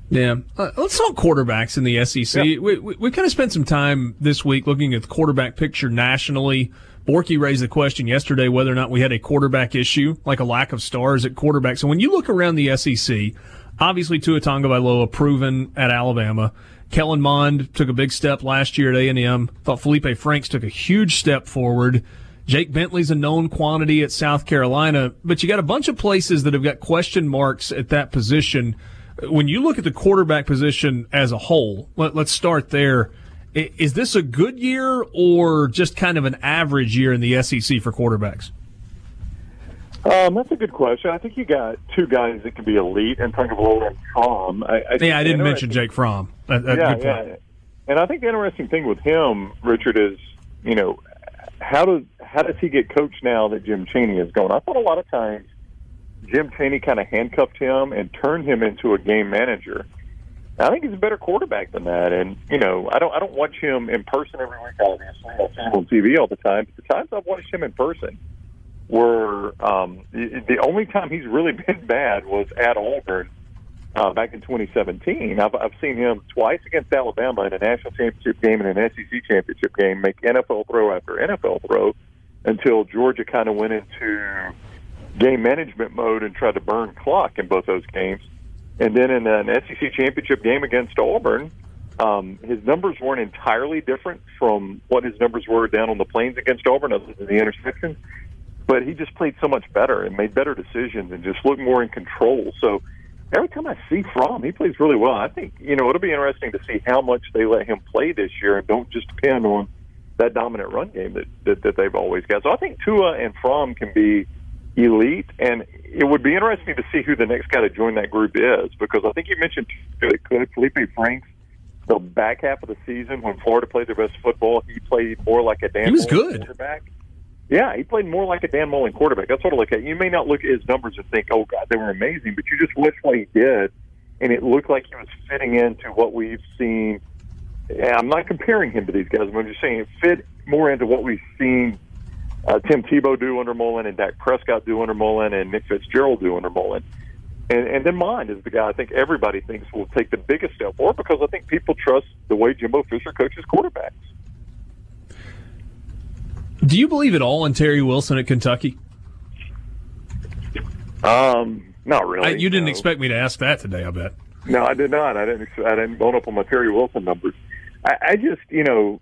Yeah. Uh, let's talk quarterbacks in the S E C. Yeah. We, we we kind of spent some time this week looking at the quarterback picture nationally. Borky raised the question yesterday whether or not we had a quarterback issue, like a lack of stars at quarterback. So when you look around the S E C, obviously Tua Tagovailoa proven at Alabama. Kellen Mond took a big step last year at A and M. Thought Felipe Franks took a huge step forward. Jake Bentley's a known quantity at South Carolina. But you got a bunch of places that have got question marks at that position. When you look at the quarterback position as a whole, let, let's start there. Is this a good year or just kind of an average year in the S E C for quarterbacks? Um, that's a good question. I think you got two guys that can be elite, and Tagovailoa and Fromm. I, I yeah, I didn't mention Jake Fromm. That, that's yeah, good point. Yeah. And I think the interesting thing with him, Richard, is, you know, how does how does he get coached now that Jim Chaney is gone? I thought a lot of times Jim Chaney kind of handcuffed him and turned him into a game manager. I think he's a better quarterback than that. And, you know, I don't I don't watch him in person every week, obviously. I see him on T V all the time. But the times I've watched him in person were um, the only time he's really been bad was at Auburn uh, back in twenty seventeen. I've, I've seen him twice against Alabama in a national championship game and an S E C championship game make N F L throw after N F L throw until Georgia kind of went into game management mode and tried to burn clock in both those games. And then in an S E C championship game against Auburn, um, his numbers weren't entirely different from what his numbers were down on the plains against Auburn other than the interception. But he just played so much better and made better decisions and just looked more in control. So every time I see Fromm, he plays really well. I think, you know, it'll be interesting to see how much they let him play this year and don't just depend on that dominant run game that, that, that they've always got. So I think Tua and Fromm can be elite, and it would be interesting to see who the next guy to join that group is, because I think you mentioned it could Felipe Franks the back half of the season when Florida played their best football. He played more like a Dan he was Mullen good. quarterback. Yeah, he played more like a Dan Mullen quarterback. That's what I look at. You may not look at his numbers and think, oh, God, they were amazing, but you just wish what he did, and it looked like he was fitting into what we've seen. And I'm not comparing him to these guys. I'm just saying it fit more into what we've seen Uh, Tim Tebow do under Mullen and Dak Prescott do under Mullen and Nick Fitzgerald do under Mullen. And, and then Mond is the guy I think everybody thinks will take the biggest step forward because I think people trust the way Jimbo Fisher coaches quarterbacks. Do you believe at all in Terry Wilson at Kentucky? Um, not really. I, you didn't no. expect me to ask that today, I bet. No, I did not. I didn't I didn't bone up on my Terry Wilson numbers. I, I just, you know,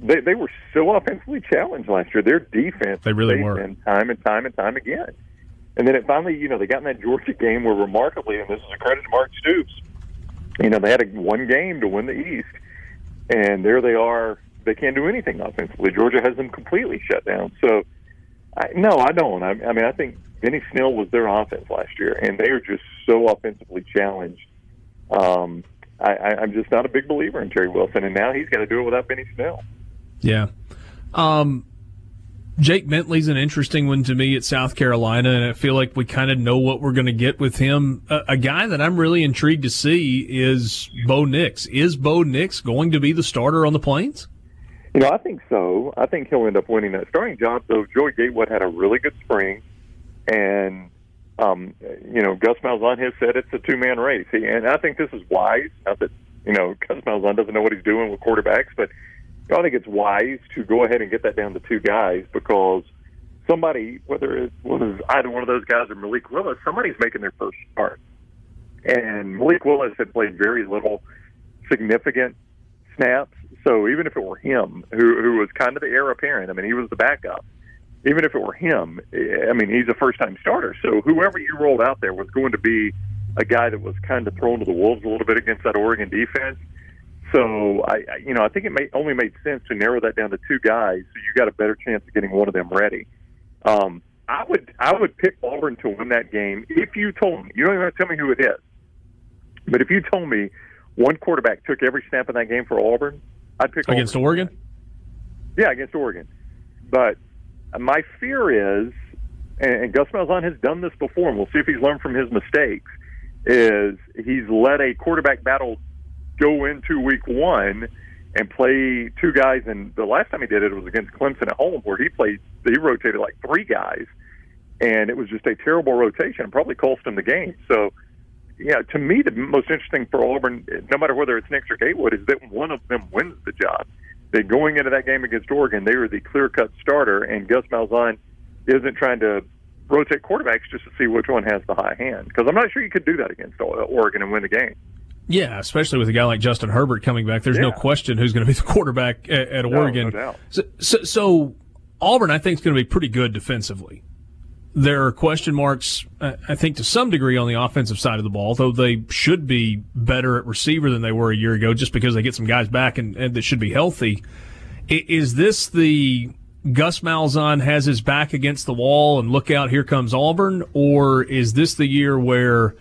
They they were so offensively challenged last year. Their defense, they really were, and time and time and time again. And then it finally, you know, they got in that Georgia game where remarkably, and this is a credit to Mark Stoops, you know, they had a, one game to win the East, and there they are. They can't do anything offensively. Georgia has them completely shut down. So, I, no, I don't. I, I mean, I think Benny Snell was their offense last year, and they are just so offensively challenged. Um, I, I, I'm just not a big believer in Terry Wilson, and now he's got to do it without Benny Snell. Yeah. Um, Jake Bentley's an interesting one to me at South Carolina, and I feel like we kind of know what we're going to get with him. A, a guy that I'm really intrigued to see is Bo Nix. Is Bo Nix going to be the starter on the Plains? You know, I think so. I think he'll end up winning that starting job, though. Joey Gatewood had a really good spring, and, um, you know, Gus Malzahn has said it's a two-man race. He, and I think this is wise. Not that, you know, Gus Malzahn doesn't know what he's doing with quarterbacks, but I think it's wise to go ahead and get that down to two guys because somebody, whether it's, whether it's either one of those guys or Malik Willis, somebody's making their first start. And Malik Willis had played very little significant snaps, so even if it were him, who, who was kind of the heir apparent, I mean, he was the backup, even if it were him, I mean, he's a first-time starter. So whoever you rolled out there was going to be a guy that was kind of thrown to the wolves a little bit against that Oregon defense. So, I, I you know, I think it may, only made sense to narrow that down to two guys, so you got a better chance of getting one of them ready. Um, I would I would pick Auburn to win that game if you told me. You don't even have to tell me who it is. But if you told me one quarterback took every snap in that game for Auburn, I'd pick against Oregon. Oregon? Yeah, against Oregon. But my fear is, and Gus Malzahn has done this before, and we'll see if he's learned from his mistakes, is he's let a quarterback battle go into week one and play two guys. And the last time he did it, it was against Clemson at home, where he played, he rotated like three guys, and it was just a terrible rotation and probably cost him the game. So, yeah, to me, the most interesting for Auburn, no matter whether it's Nix or Gatewood, is that one of them wins the job. That going into that game against Oregon, they were the clear-cut starter, and Gus Malzahn isn't trying to rotate quarterbacks just to see which one has the high hand. Because I'm not sure you could do that against Oregon and win the game. Yeah, especially with a guy like Justin Herbert coming back. There's yeah. no question who's going to be the quarterback at, at Oregon. No, no doubt. So, so, so Auburn, I think, is going to be pretty good defensively. There are question marks, I think, to some degree on the offensive side of the ball, though they should be better at receiver than they were a year ago just because they get some guys back and, and that should be healthy. Is this the Gus Malzahn has his back against the wall and look out, here comes Auburn, or is this the year where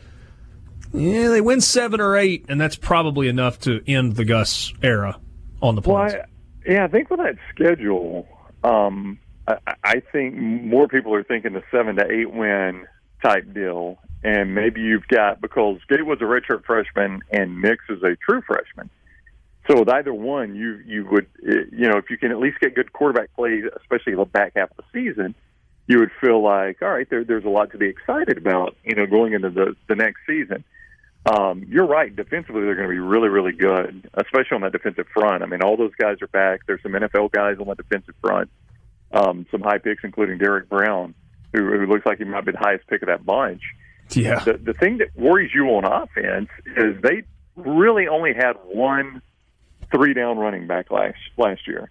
yeah, they win seven or eight and that's probably enough to end the Gus era on the Plains? Well, I, yeah, I think with that schedule, um, I think more people are thinking the seven to eight win type deal, and maybe you've got, because Gatewood's a redshirt freshman and Nix is a true freshman. So with either one, you you would you know if you can at least get good quarterback play, especially the back half of the season, you would feel like, all right, there, there's a lot to be excited about, you know, going into the the next season. Um, you're right, defensively they're going to be really, really good, especially on that defensive front. I mean, all those guys are back. There's some N F L guys on that defensive front. Um, some high picks, including Derek Brown, who, who looks like he might be the highest pick of that bunch. Yeah. The, the thing that worries you on offense is they really only had one three-down running back last, last year,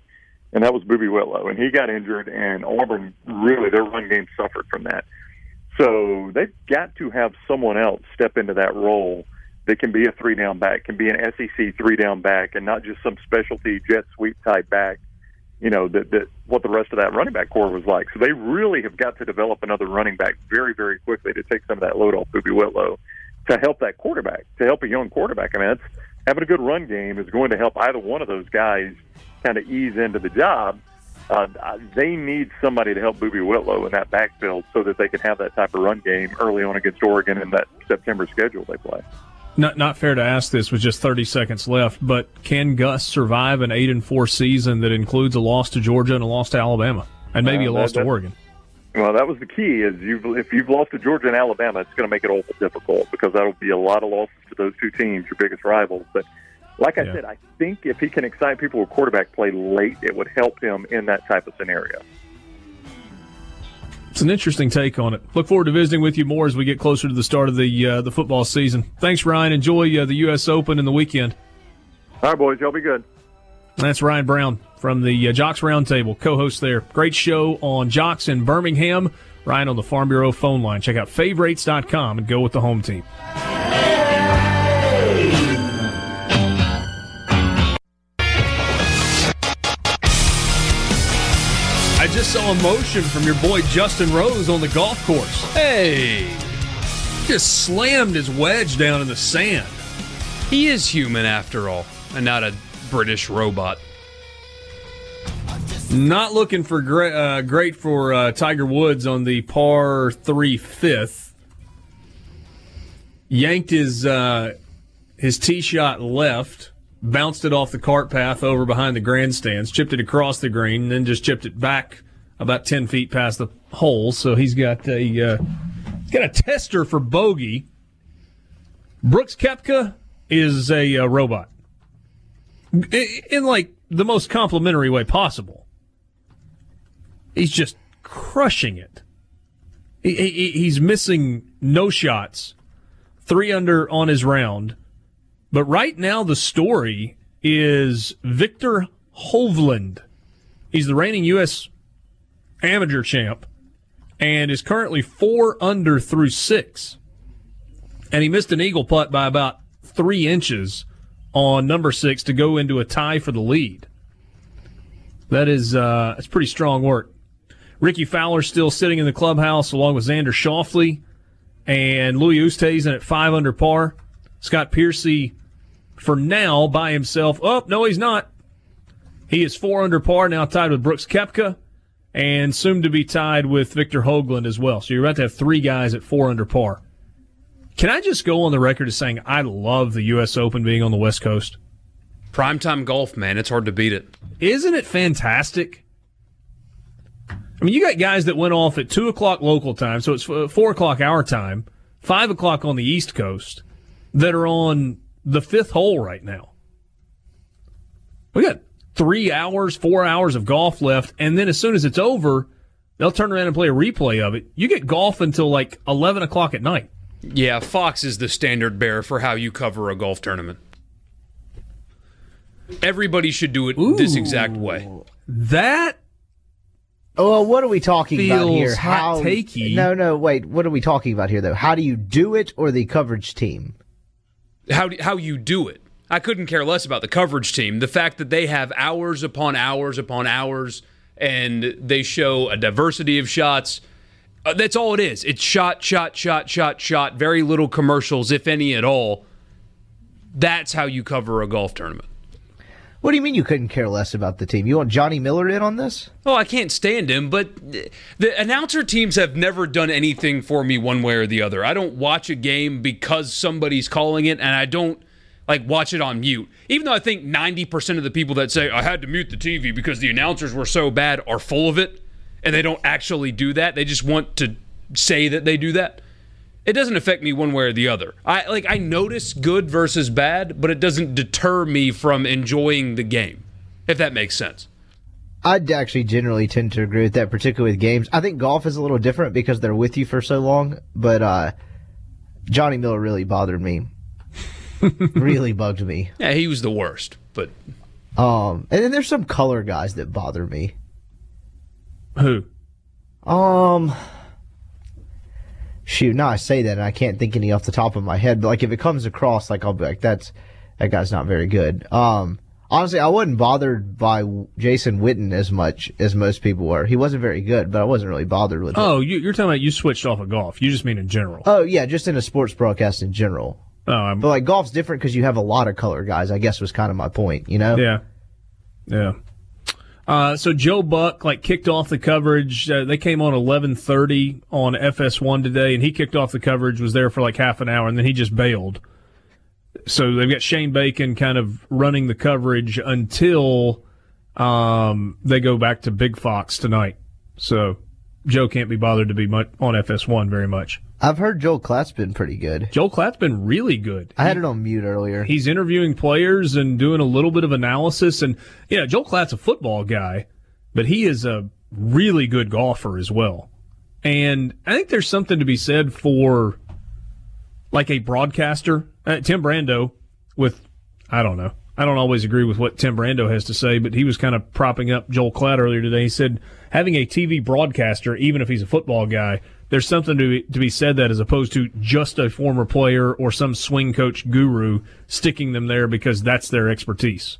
and that was Boobie Whitlow, and he got injured, and Auburn, really, their run game suffered from that. So they've got to have someone else step into that role that can be a three-down back, can be an S E C three-down back, and not just some specialty jet sweep type back. You know, that, that what the rest of that running back corps was like. So they really have got to develop another running back very, very quickly to take some of that load off Boobie Whitlow to help that quarterback, to help a young quarterback. I mean, that's, having a good run game is going to help either one of those guys kind of ease into the job. Uh, they need somebody to help Boobie Whitlow in that backfield so that they can have that type of run game early on against Oregon in that September schedule they play. Not not fair to ask this with just thirty seconds left, but can Gus survive an eight and four season that includes a loss to Georgia and a loss to Alabama, and maybe uh, a loss that, to Oregon? Well, that was the key. Is you've, if you've lost to Georgia and Alabama, it's going to make it awful difficult because that'll be a lot of losses to those two teams, your biggest rivals. But like I yeah. said, I think if he can excite people with quarterback play late, it would help him in that type of scenario. It's an interesting take on it. Look forward to visiting with you more as we get closer to the start of the uh, the football season. Thanks, Ryan. Enjoy uh, the U S Open and the weekend. All right, boys. Y'all be good. That's Ryan Brown from the uh, Jocks Roundtable, co-host there. Great show on Jocks in Birmingham. Ryan on the Farm Bureau phone line. Check out favorites dot com and go with the home team. I just saw emotion from your boy Justin Rose on the golf course. Hey, just slammed his wedge down in the sand. He is human after all, and not a British robot. Not looking for great, uh, great for uh, Tiger Woods on the par three fifth. Yanked his uh, his tee shot left. Bounced it off the cart path over behind the grandstands, chipped it across the green, and then just chipped it back about ten feet past the hole. So he's got a uh, he's got a tester for bogey. Brooks Koepka is a uh, robot in like the most complimentary way possible. He's just crushing it. He, he, he's missing no shots, three under on his round. But right now, the story is Victor Hovland. He's the reigning U S amateur champ and is currently four under through six. And he missed an eagle putt by about three inches on number six to go into a tie for the lead. That is uh, that's pretty strong work. Ricky Fowler still sitting in the clubhouse along with Xander Schauffele and Louis Oosthuizen at five under par. Scott Piercy, for now, by himself. Oh, no, he's not. He is four under par, now tied with Brooks Koepka, and soon to be tied with Victor Hoglund as well. So you're about to have three guys at four under par. Can I just go on the record as saying I love the U S Open being on the West Coast? Primetime golf, man. It's hard to beat it. Isn't it fantastic? I mean, you got guys that went off at two o'clock local time, so it's four o'clock our time, five o'clock on the East Coast, that are on the fifth hole right now. We got three hours, four hours of golf left, and then as soon as it's over, they'll turn around and play a replay of it. You get golf until like eleven o'clock at night. Yeah, Fox is the standard bearer for how you cover a golf tournament. Everybody should do it Ooh, this exact way. That... Well, what are we talking Feels about here? How hot takey. No, no, wait. What are we talking about here, though? How do you do it, or the coverage team? How do, how you do it? I couldn't care less about the coverage team. The fact that they have hours upon hours upon hours, and they show a diversity of shots. Uh, that's all it is. It's shot, shot, shot, shot, shot. Very little commercials, if any at all. That's how you cover a golf tournament. What do you mean you couldn't care less about the team? You want Johnny Miller in on this? Oh, I can't stand him, but the announcer teams have never done anything for me one way or the other. I don't watch a game because somebody's calling it, and I don't, like, watch it on mute. Even though I think ninety percent of the people that say, I had to mute the T V because the announcers were so bad, are full of it, and they don't actually do that. They just want to say that they do that. It doesn't affect me one way or the other. I like I notice good versus bad, but it doesn't deter me from enjoying the game, if that makes sense. I'd actually generally tend to agree with that, particularly with games. I think golf is a little different because they're with you for so long, but uh, Johnny Miller really bothered me. Really bugged me. Yeah, he was the worst. But um, and then there's some color guys that bother me. Who? Um... Shoot, now I say that and I can't think any off the top of my head, but like if it comes across, like I'll be like, that's, that guy's not very good. Um, honestly, I wasn't bothered by Jason Witten as much as most people were. He wasn't very good, but I wasn't really bothered with him. Oh, you, you're talking about you switched off of golf. You just mean in general. Oh, yeah, just in a sports broadcast in general. Oh, I'm... But like golf's different because you have a lot of color guys, I guess was kind of my point, you know? Yeah. Yeah. Uh, so Joe Buck like kicked off the coverage. Uh, they came on eleven thirty on F S one today, and he kicked off the coverage, was there for like half an hour, and then he just bailed. So they've got Shane Bacon kind of running the coverage until um, they go back to Big Fox tonight. So Joe can't be bothered to be much on F S one very much. I've heard Joel Klatt's been pretty good. Joel Klatt's been really good. I had it on mute earlier. He's interviewing players and doing a little bit of analysis. And, yeah, Joel Klatt's a football guy, but he is a really good golfer as well. And I think there's something to be said for, like, a broadcaster. Uh, Tim Brando with, I don't know. I don't always agree with what Tim Brando has to say, but he was kind of propping up Joel Klatt earlier today. He said having a T V broadcaster, even if he's a football guy, there's something to be, to be said that as opposed to just a former player or some swing coach guru sticking them there because that's their expertise.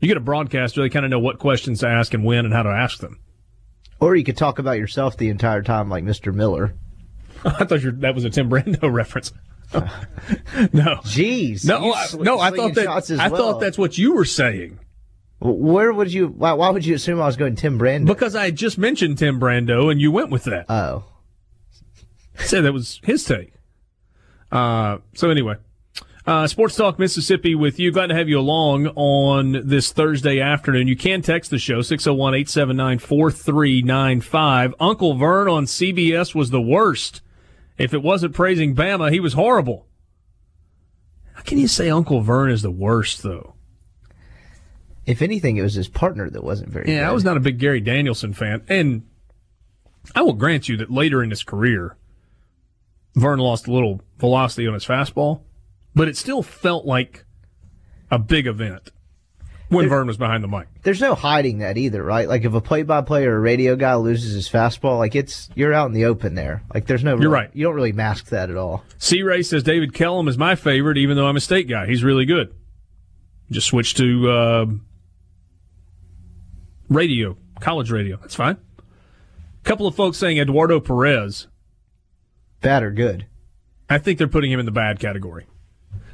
You get a broadcaster, they kind of know what questions to ask and when and how to ask them. Or you could talk about yourself the entire time like Mister Miller. I thought you were, that was a Tim Brando reference. No. Jeez. No, I, sl- no I, thought that, I well. thought that's what you were saying. Where would you? Why, why would you assume I was going Tim Brando? Because I had just mentioned Tim Brando and you went with that. Oh. I said that was his take. Uh, so anyway, uh, Sports Talk Mississippi with you. Glad to have you along on this Thursday afternoon. You can text the show, six oh one, eight seven nine, four three nine five. Uncle Vern on C B S was the worst. If it wasn't praising Bama, he was horrible. How can you say Uncle Vern is the worst, though? If anything, it was his partner that wasn't very good. Yeah, bad. I was not a big Gary Danielson fan. And I will grant you that later in his career, Vern lost a little velocity on his fastball, but it still felt like a big event when there, Vern was behind the mic. There's no hiding that either, right? Like if a play-by-play or a radio guy loses his fastball, like it's you're out in the open there. Like there's no, you're right. You don't really mask that at all. C Ray says David Kellum is my favorite, even though I'm a State guy. He's really good. Just switch to uh, radio, college radio. That's fine. A couple of folks saying Eduardo Perez. Bad or good? I think they're putting him in the bad category.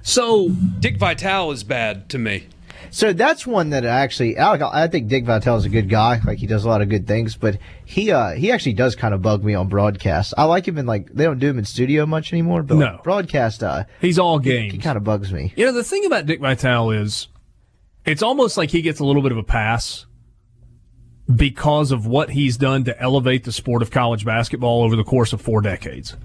So Dick Vitale is bad to me. So that's one that actually, I think Dick Vitale is a good guy. Like, he does a lot of good things, but he uh, he actually does kind of bug me on broadcast. I like him in, like, they don't do him in studio much anymore, but no. Like, broadcast, uh, he's all game. He, he kind of bugs me. You know, the thing about Dick Vitale is it's almost like he gets a little bit of a pass because of what he's done to elevate the sport of college basketball over the course of four decades.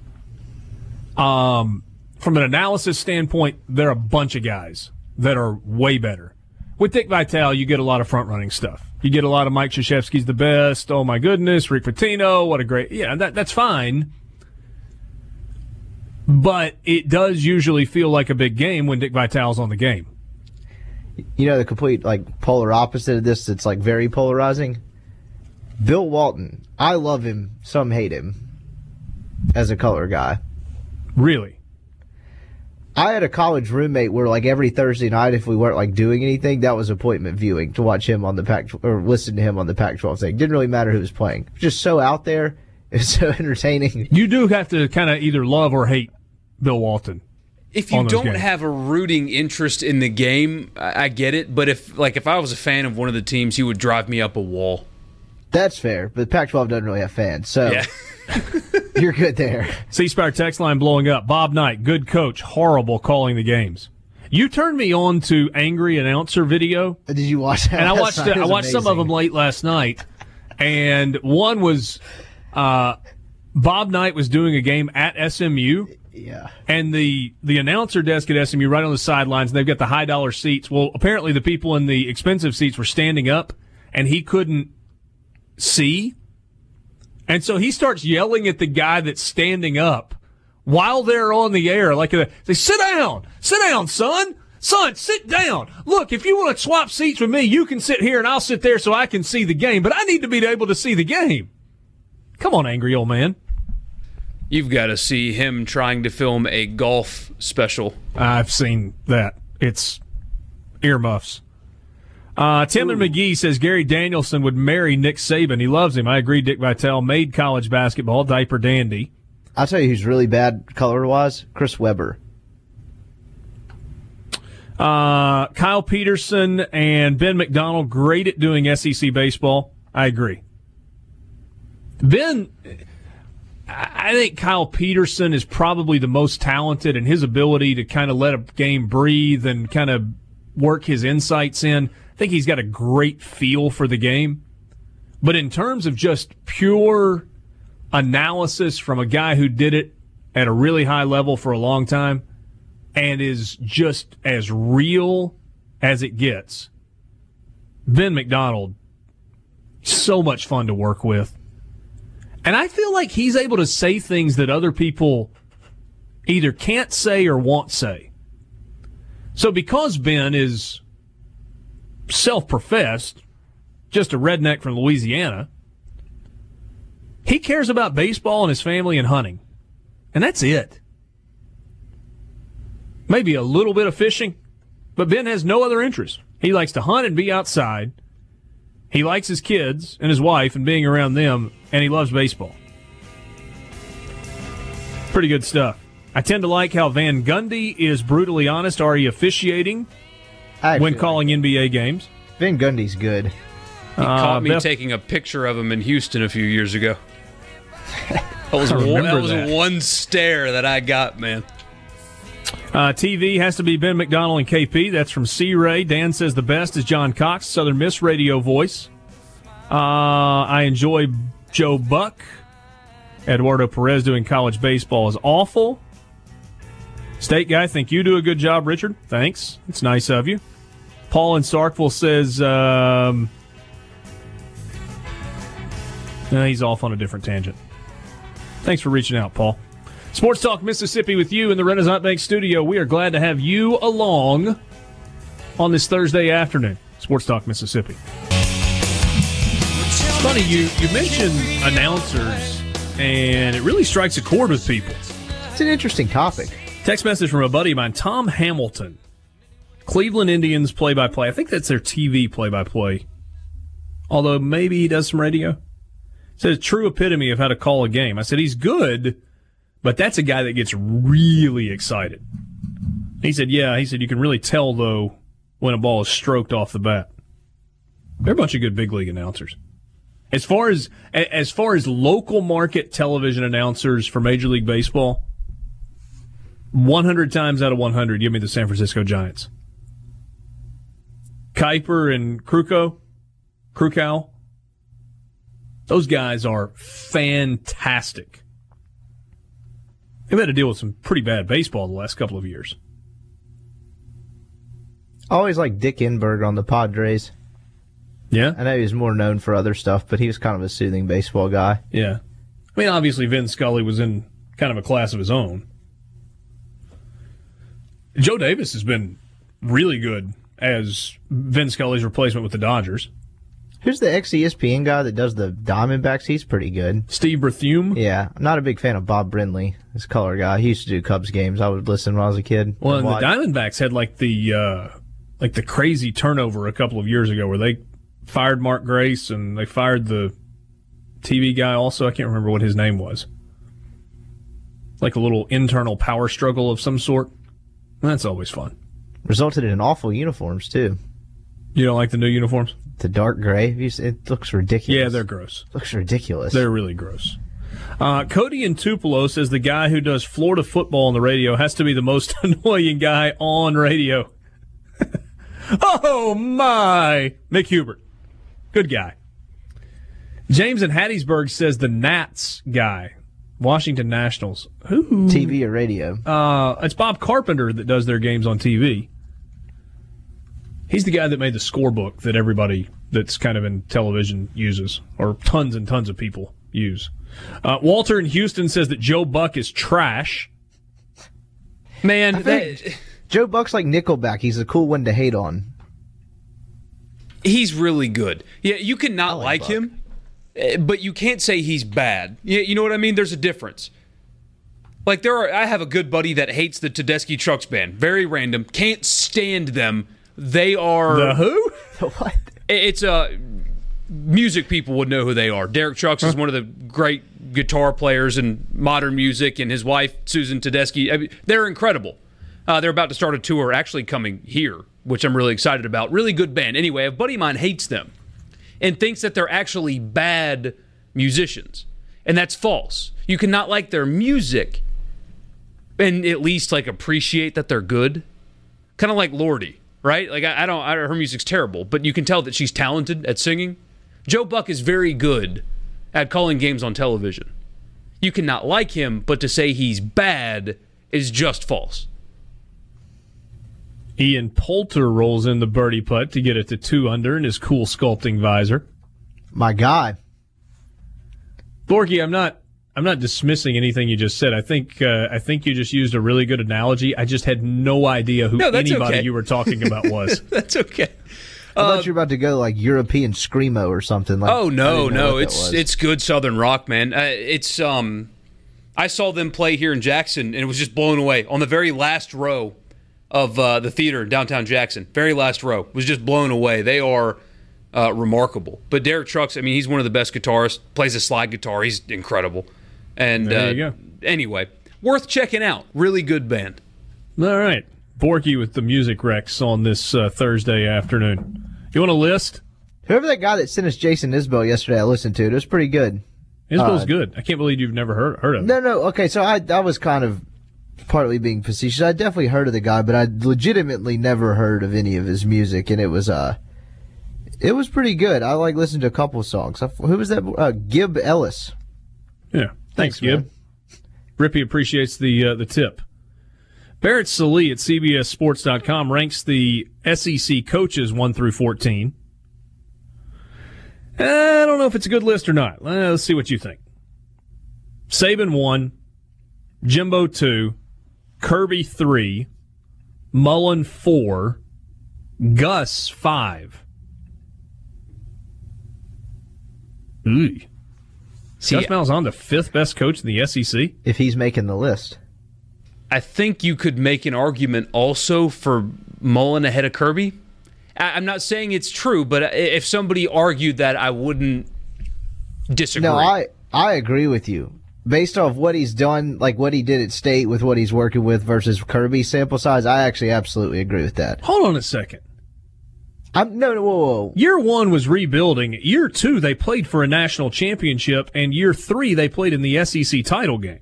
Um, from an analysis standpoint, there are a bunch of guys that are way better. With Dick Vitale, you get a lot of front-running stuff. You get a lot of Mike Krzyzewski's the best, oh my goodness, Rick Pitino, what a great... Yeah, that that's fine. But it does usually feel like a big game when Dick Vitale's on the game. You know, the complete, like, polar opposite of this that's, like, very polarizing? Bill Walton. I love him. Some hate him as a color guy. Really? I had a college roommate where, like, every Thursday night, if we weren't, like, doing anything, that was appointment viewing to watch him on the Pac or listen to him on the Pac twelve thing. Didn't really matter who was playing. Just so out there, it was so entertaining. You do have to kind of either love or hate Bill Walton. If you don't games. have a rooting interest in the game, I get it. But if, like, if I was a fan of one of the teams, he would drive me up a wall. That's fair, but Pac twelve doesn't really have fans, so. Yeah. You're good there. C Spire text line blowing up. Bob Knight, good coach, horrible calling the games. You turned me on to angry announcer video. Did you watch that? And I watched I watched amazing. some of them late last night, and one was uh, Bob Knight was doing a game at S M U. Yeah. And the the announcer desk at S M U right on the sidelines, and they've got the high dollar seats. Well, apparently the people in the expensive seats were standing up, and he couldn't see. And so he starts yelling at the guy that's standing up while they're on the air. Like, a, they sit down, sit down, son, son, sit down. Look, if you want to swap seats with me, you can sit here and I'll sit there so I can see the game. But I need to be able to see the game. Come on, angry old man. You've got to see him trying to film a golf special. I've seen that. It's earmuffs. Uh, Tim and McGee says Gary Danielson would marry Nick Saban. He loves him. I agree. Dick Vitale made college basketball, diaper dandy. I'll tell you who's really bad color-wise, Chris Webber. Uh, Kyle Peterson and Ben McDonald, great at doing S E C baseball. I agree. Ben, I think Kyle Peterson is probably the most talented, and his ability to kind of let a game breathe and kind of work his insights in. I think he's got a great feel for the game. But in terms of just pure analysis from a guy who did it at a really high level for a long time and is just as real as it gets, Ben McDonald, so much fun to work with. And I feel like he's able to say things that other people either can't say or won't say. So because Ben is self-professed, just a redneck from Louisiana, he cares about baseball and his family and hunting. And that's it. Maybe a little bit of fishing, but Ben has no other interest. He likes to hunt and be outside. He likes his kids and his wife and being around them, and he loves baseball. Pretty good stuff. I tend to like how Van Gundy is brutally honest. Are you officiating? When calling N B A games. Van Gundy's good. He uh, caught me Beth- taking a picture of him in Houston a few years ago. That was, one, that was that. one stare that I got, man. Uh, T V has to be Ben McDonald and K P. That's from C-Ray. Dan says the best is John Cox, Southern Miss radio voice. Uh, I enjoy Joe Buck. Eduardo Perez doing college baseball is awful. State guy, think you do a good job, Richard. Thanks. It's nice of you. Paul in Starkville says, um, no, he's off on a different tangent. Thanks for reaching out, Paul. Sports Talk Mississippi with you in the Renaissance Bank studio. We are glad to have you along on this Thursday afternoon. Sports Talk Mississippi. It's funny, you, you mentioned announcers, and it really strikes a chord with people. It's an interesting topic. Text message from a buddy of mine, Tom Hamilton. Cleveland Indians play-by-play. I think that's their T V play-by-play, although maybe he does some radio. It's a true epitome of how to call a game. I said, he's good, but that's a guy that gets really excited. He said, yeah. He said, you can really tell, though, when a ball is stroked off the bat. They're a bunch of good big league announcers. As far as as far as local market television announcers for Major League Baseball, one hundred times out of one hundred, give me the San Francisco Giants. Kuiper and Krukow, Krukow, those guys are fantastic. They've had to deal with some pretty bad baseball the last couple of years. I always like Dick Enberg on the Padres. Yeah? I know he was more known for other stuff, but he was kind of a soothing baseball guy. Yeah. I mean, obviously, Vin Scully was in kind of a class of his own. Joe Davis has been really good as Vin Scully's replacement with the Dodgers. Who's the ex-E S P N guy that does the Diamondbacks? He's pretty good. Steve Berthume? Yeah. I'm not a big fan of Bob Brindley, this color guy. He used to do Cubs games. I would listen when I was a kid. Well, and, and the Diamondbacks had like the uh, like the crazy turnover a couple of years ago where they fired Mark Grace and they fired the T V guy also. I can't remember what his name was. Like a little internal power struggle of some sort. That's always fun. Resulted in awful uniforms, too. You don't like the new uniforms? The dark gray. It looks ridiculous. Yeah, they're gross. It looks ridiculous. They're really gross. Uh, Cody in Tupelo says the guy who does Florida football on the radio has to be the most annoying guy on radio. Oh, my. Mick Hubert. Good guy. James in Hattiesburg says the Nats guy. Washington Nationals. Who? T V or radio? Uh, it's Bob Carpenter that does their games on T V. He's the guy that made the scorebook that everybody that's kind of in television uses, or tons and tons of people use. Uh, Walter in Houston says that Joe Buck is trash. Man, that, Joe Buck's like Nickelback. He's a cool one to hate on. He's really good. Yeah, you cannot like, like him, but you can't say he's bad. You know what I mean? There's a difference. Like there are, I have a good buddy that hates the Tedeschi Trucks Band. Very random. Can't stand them. They are... The who? The what? It's uh, music people would know who they are. Derek Trucks huh? is one of the great guitar players in modern music, and his wife, Susan Tedeschi. I mean, they're incredible. Uh, they're about to start a tour actually coming here, which I'm really excited about. Really good band. Anyway, a buddy of mine hates them and thinks that they're actually bad musicians, and that's false. You cannot like their music and at least like appreciate that they're good. Kind of like Lordi. Right? Like, I, I don't, I, her music's terrible, but you can tell that she's talented at singing. Joe Buck is very good at calling games on television. You cannot like him, but to say he's bad is just false. Ian Poulter rolls in the birdie putt to get it to two under in his cool sculpting visor. My God. Borky, I'm not, I'm not dismissing anything you just said. I think uh, I think you just used a really good analogy. I just had no idea who no, anybody okay. you were talking about was. That's okay. I uh, thought you were about to go like European screamo or something. Like, oh no, no, it's it's good Southern rock, man. Uh, it's um, I saw them play here in Jackson, and it was just blown away on the very last row of uh, the theater in downtown Jackson. Very last row was just blown away. They are uh, remarkable. But Derek Trucks, I mean, he's one of the best guitarists. Plays a slide guitar. He's incredible. And there you uh, go. Anyway, worth checking out. Really good band. All right. Borky with the music recs on this uh, Thursday afternoon. You want a list? Whoever that guy that sent us Jason Isbell yesterday I listened to, it was pretty good. Isbell's uh, good. I can't believe you've never heard, heard of him. No, no. Okay, so I, I was kind of partly being facetious. I definitely heard of the guy, but I legitimately never heard of any of his music, and it was... uh. It was pretty good. I like listened to a couple of songs. I, who was that? Uh, Gib Ellis. Yeah. Thanks, Gib. Rippy appreciates the uh, the tip. Barrett Salee at C B S Sports dot com ranks the S E C coaches one through fourteen. I don't know if it's a good list or not. Let's see what you think. Saban one, Jimbo two, Kirby three, Mullen four, Gus five. Ooh. Gus Malzahn's on the fifth best coach in the S E C? If he's making the list. I think you could make an argument also for Mullen ahead of Kirby. I'm not saying it's true, but if somebody argued that, I wouldn't disagree. No, I, I agree with you. Based off what he's done, like what he did at State with what he's working with versus Kirby's sample size, I actually absolutely agree with that. Hold on a second. I'm, no, no, whoa, whoa. Year one was rebuilding. Year two, they played for a national championship. And year three, they played in the S E C title game.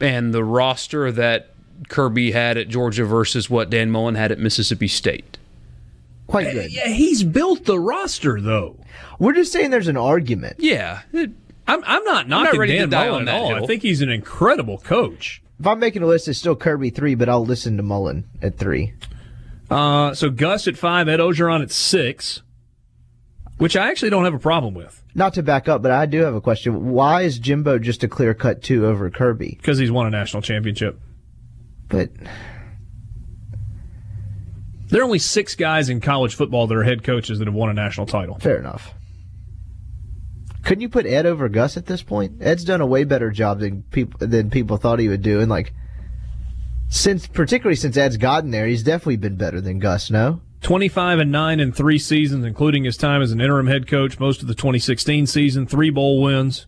And the roster that Kirby had at Georgia versus what Dan Mullen had at Mississippi State. Quite good. Yeah, he's built the roster, though. We're just saying there's an argument. Yeah. It, I'm, I'm not knocking I'm not ready Dan to die Mullen on at all. Hill. I think he's an incredible coach. If I'm making a list, it's still Kirby three, but I'll listen to Mullen at three. Uh, so Gus at five, Ed Ogeron at six, which I actually don't have a problem with. Not to back up, but I do have a question. Why is Jimbo just a clear-cut two over Kirby? Because he's won a national championship. But there are only six guys in college football that are head coaches that have won a national title. Fair enough. Couldn't you put Ed over Gus at this point? Ed's done a way better job than people than people thought he would do, and like. Since, particularly since Ed's gotten there, he's definitely been better than Gus, no? twenty-five and nine in three seasons, including his time as an interim head coach, most of the twenty sixteen season, three bowl wins.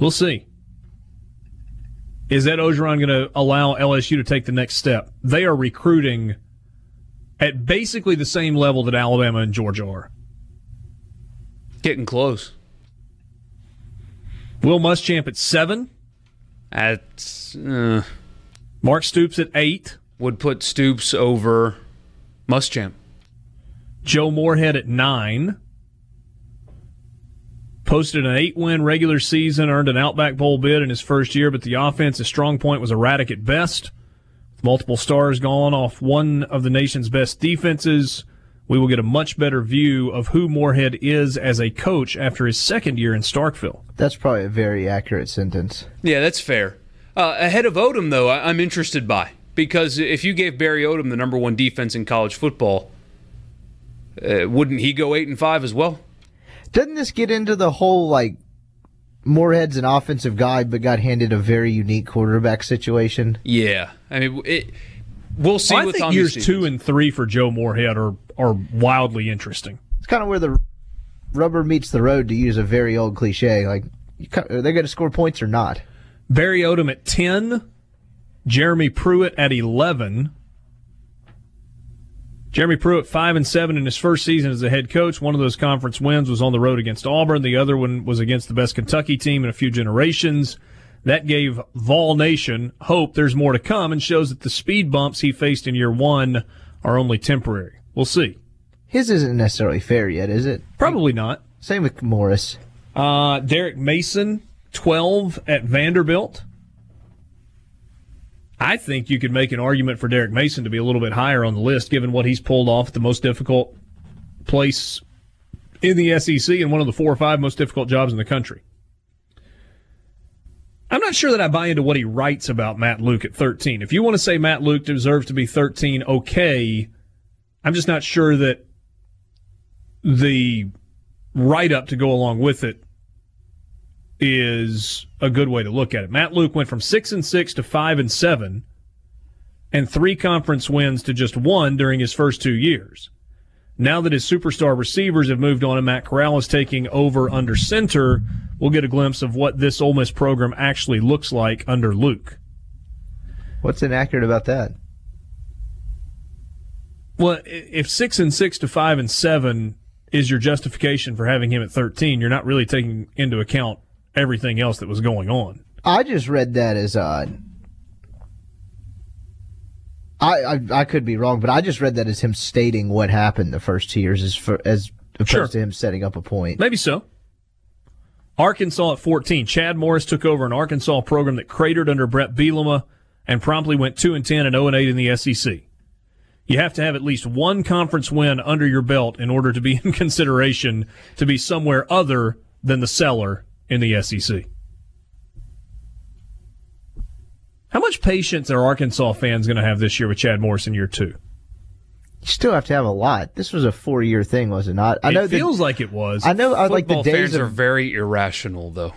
We'll see. Is Ed Ogeron going to allow L S U to take the next step? They are recruiting at basically the same level that Alabama and Georgia are. Getting close. Will Muschamp at seven. At uh, Mark Stoops at eight. Would put Stoops over Muschamp. Joe Moorhead at nine. Posted an eight-win regular season, earned an Outback Bowl bid in his first year, but the offense, his strong point, was erratic at best. Multiple stars gone off one of the nation's best defenses. We will get a much better view of who Moorhead is as a coach after his second year in Starkville. That's probably a very accurate sentence. Yeah, that's fair. Uh, ahead of Odom, though, I'm interested by. Because if you gave Barry Odom the number one defense in college football, uh, wouldn't he go eight and five as well? Doesn't this get into the whole, like, Moorhead's an offensive guy but got handed a very unique quarterback situation? Yeah. I mean, it, we'll see well, what's on years two and three for Joe Moorhead are are wildly interesting. It's kind of where the rubber meets the road, to use a very old cliche. Like, are they going to score points or not? Barry Odom at ten, Jeremy Pruitt at eleven. Jeremy Pruitt five and seven in his first season as a head coach. One of those conference wins was on the road against Auburn. The other one was against the best Kentucky team in a few generations. That gave Vol Nation hope there's more to come and shows that the speed bumps he faced in year one are only temporary. We'll see. His isn't necessarily fair yet, is it? Probably not. Same with Morris. Uh, Derek Mason, twelve at Vanderbilt. I think you could make an argument for Derek Mason to be a little bit higher on the list, given what he's pulled off at the most difficult place in the S E C and one of the four or five most difficult jobs in the country. I'm not sure that I buy into what he writes about Matt Luke at thirteen. If you want to say Matt Luke deserves to be thirteen, okay. I'm just not sure that the write-up to go along with it is a good way to look at it. Matt Luke went from six and six to five and seven, and three conference wins to just one during his first two years. Now that his superstar receivers have moved on and Matt Corral is taking over under center, we'll get a glimpse of what this Ole Miss program actually looks like under Luke. What's inaccurate about that? Well, if six and six to five and seven is your justification for having him at thirteen, you're not really taking into account everything else that was going on. I just read that as odd. I I, I could be wrong, but I just read that as him stating what happened the first two years, as for, as opposed sure. to him setting up a point. Maybe so. Arkansas at fourteen. Chad Morris took over an Arkansas program that cratered under Brett Bielema and promptly went two and ten and zero and eight in the S E C. You have to have at least one conference win under your belt in order to be in consideration to be somewhere other than the cellar in the S E C. How much patience are Arkansas fans going to have this year with Chad Morris in year two? You still have to have a lot. This was a four-year thing, was it not? I know it feels the, like it was. I know. I like the days fans of, are very irrational, though.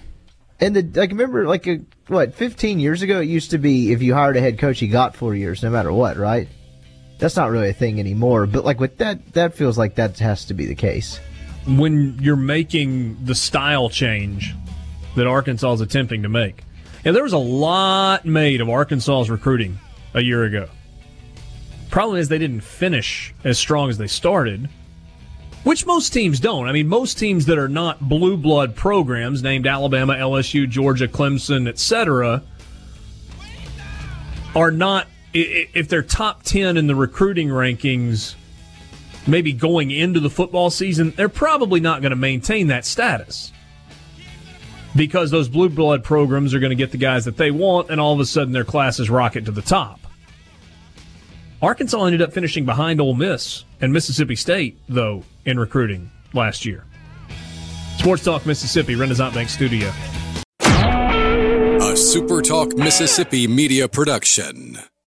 And the like, remember, like a, what, fifteen years ago, it used to be if you hired a head coach, you got four years, no matter what, right? That's not really a thing anymore. But like with that, that feels like that has to be the case. When you're making the style change that Arkansas is attempting to make, and there was a lot made of Arkansas's recruiting a year ago. Problem is they didn't finish as strong as they started, which most teams don't. I mean, most teams that are not blue blood programs named Alabama, L S U, Georgia, Clemson, et cetera, are not, if they're top ten in the recruiting rankings, maybe going into the football season, they're probably not going to maintain that status because those blue blood programs are going to get the guys that they want, and all of a sudden their classes rocket to the top. Arkansas ended up finishing behind Ole Miss and Mississippi State, though, in recruiting last year. Sports Talk Mississippi, Renaissance Bank Studio. A Super Talk Mississippi media production.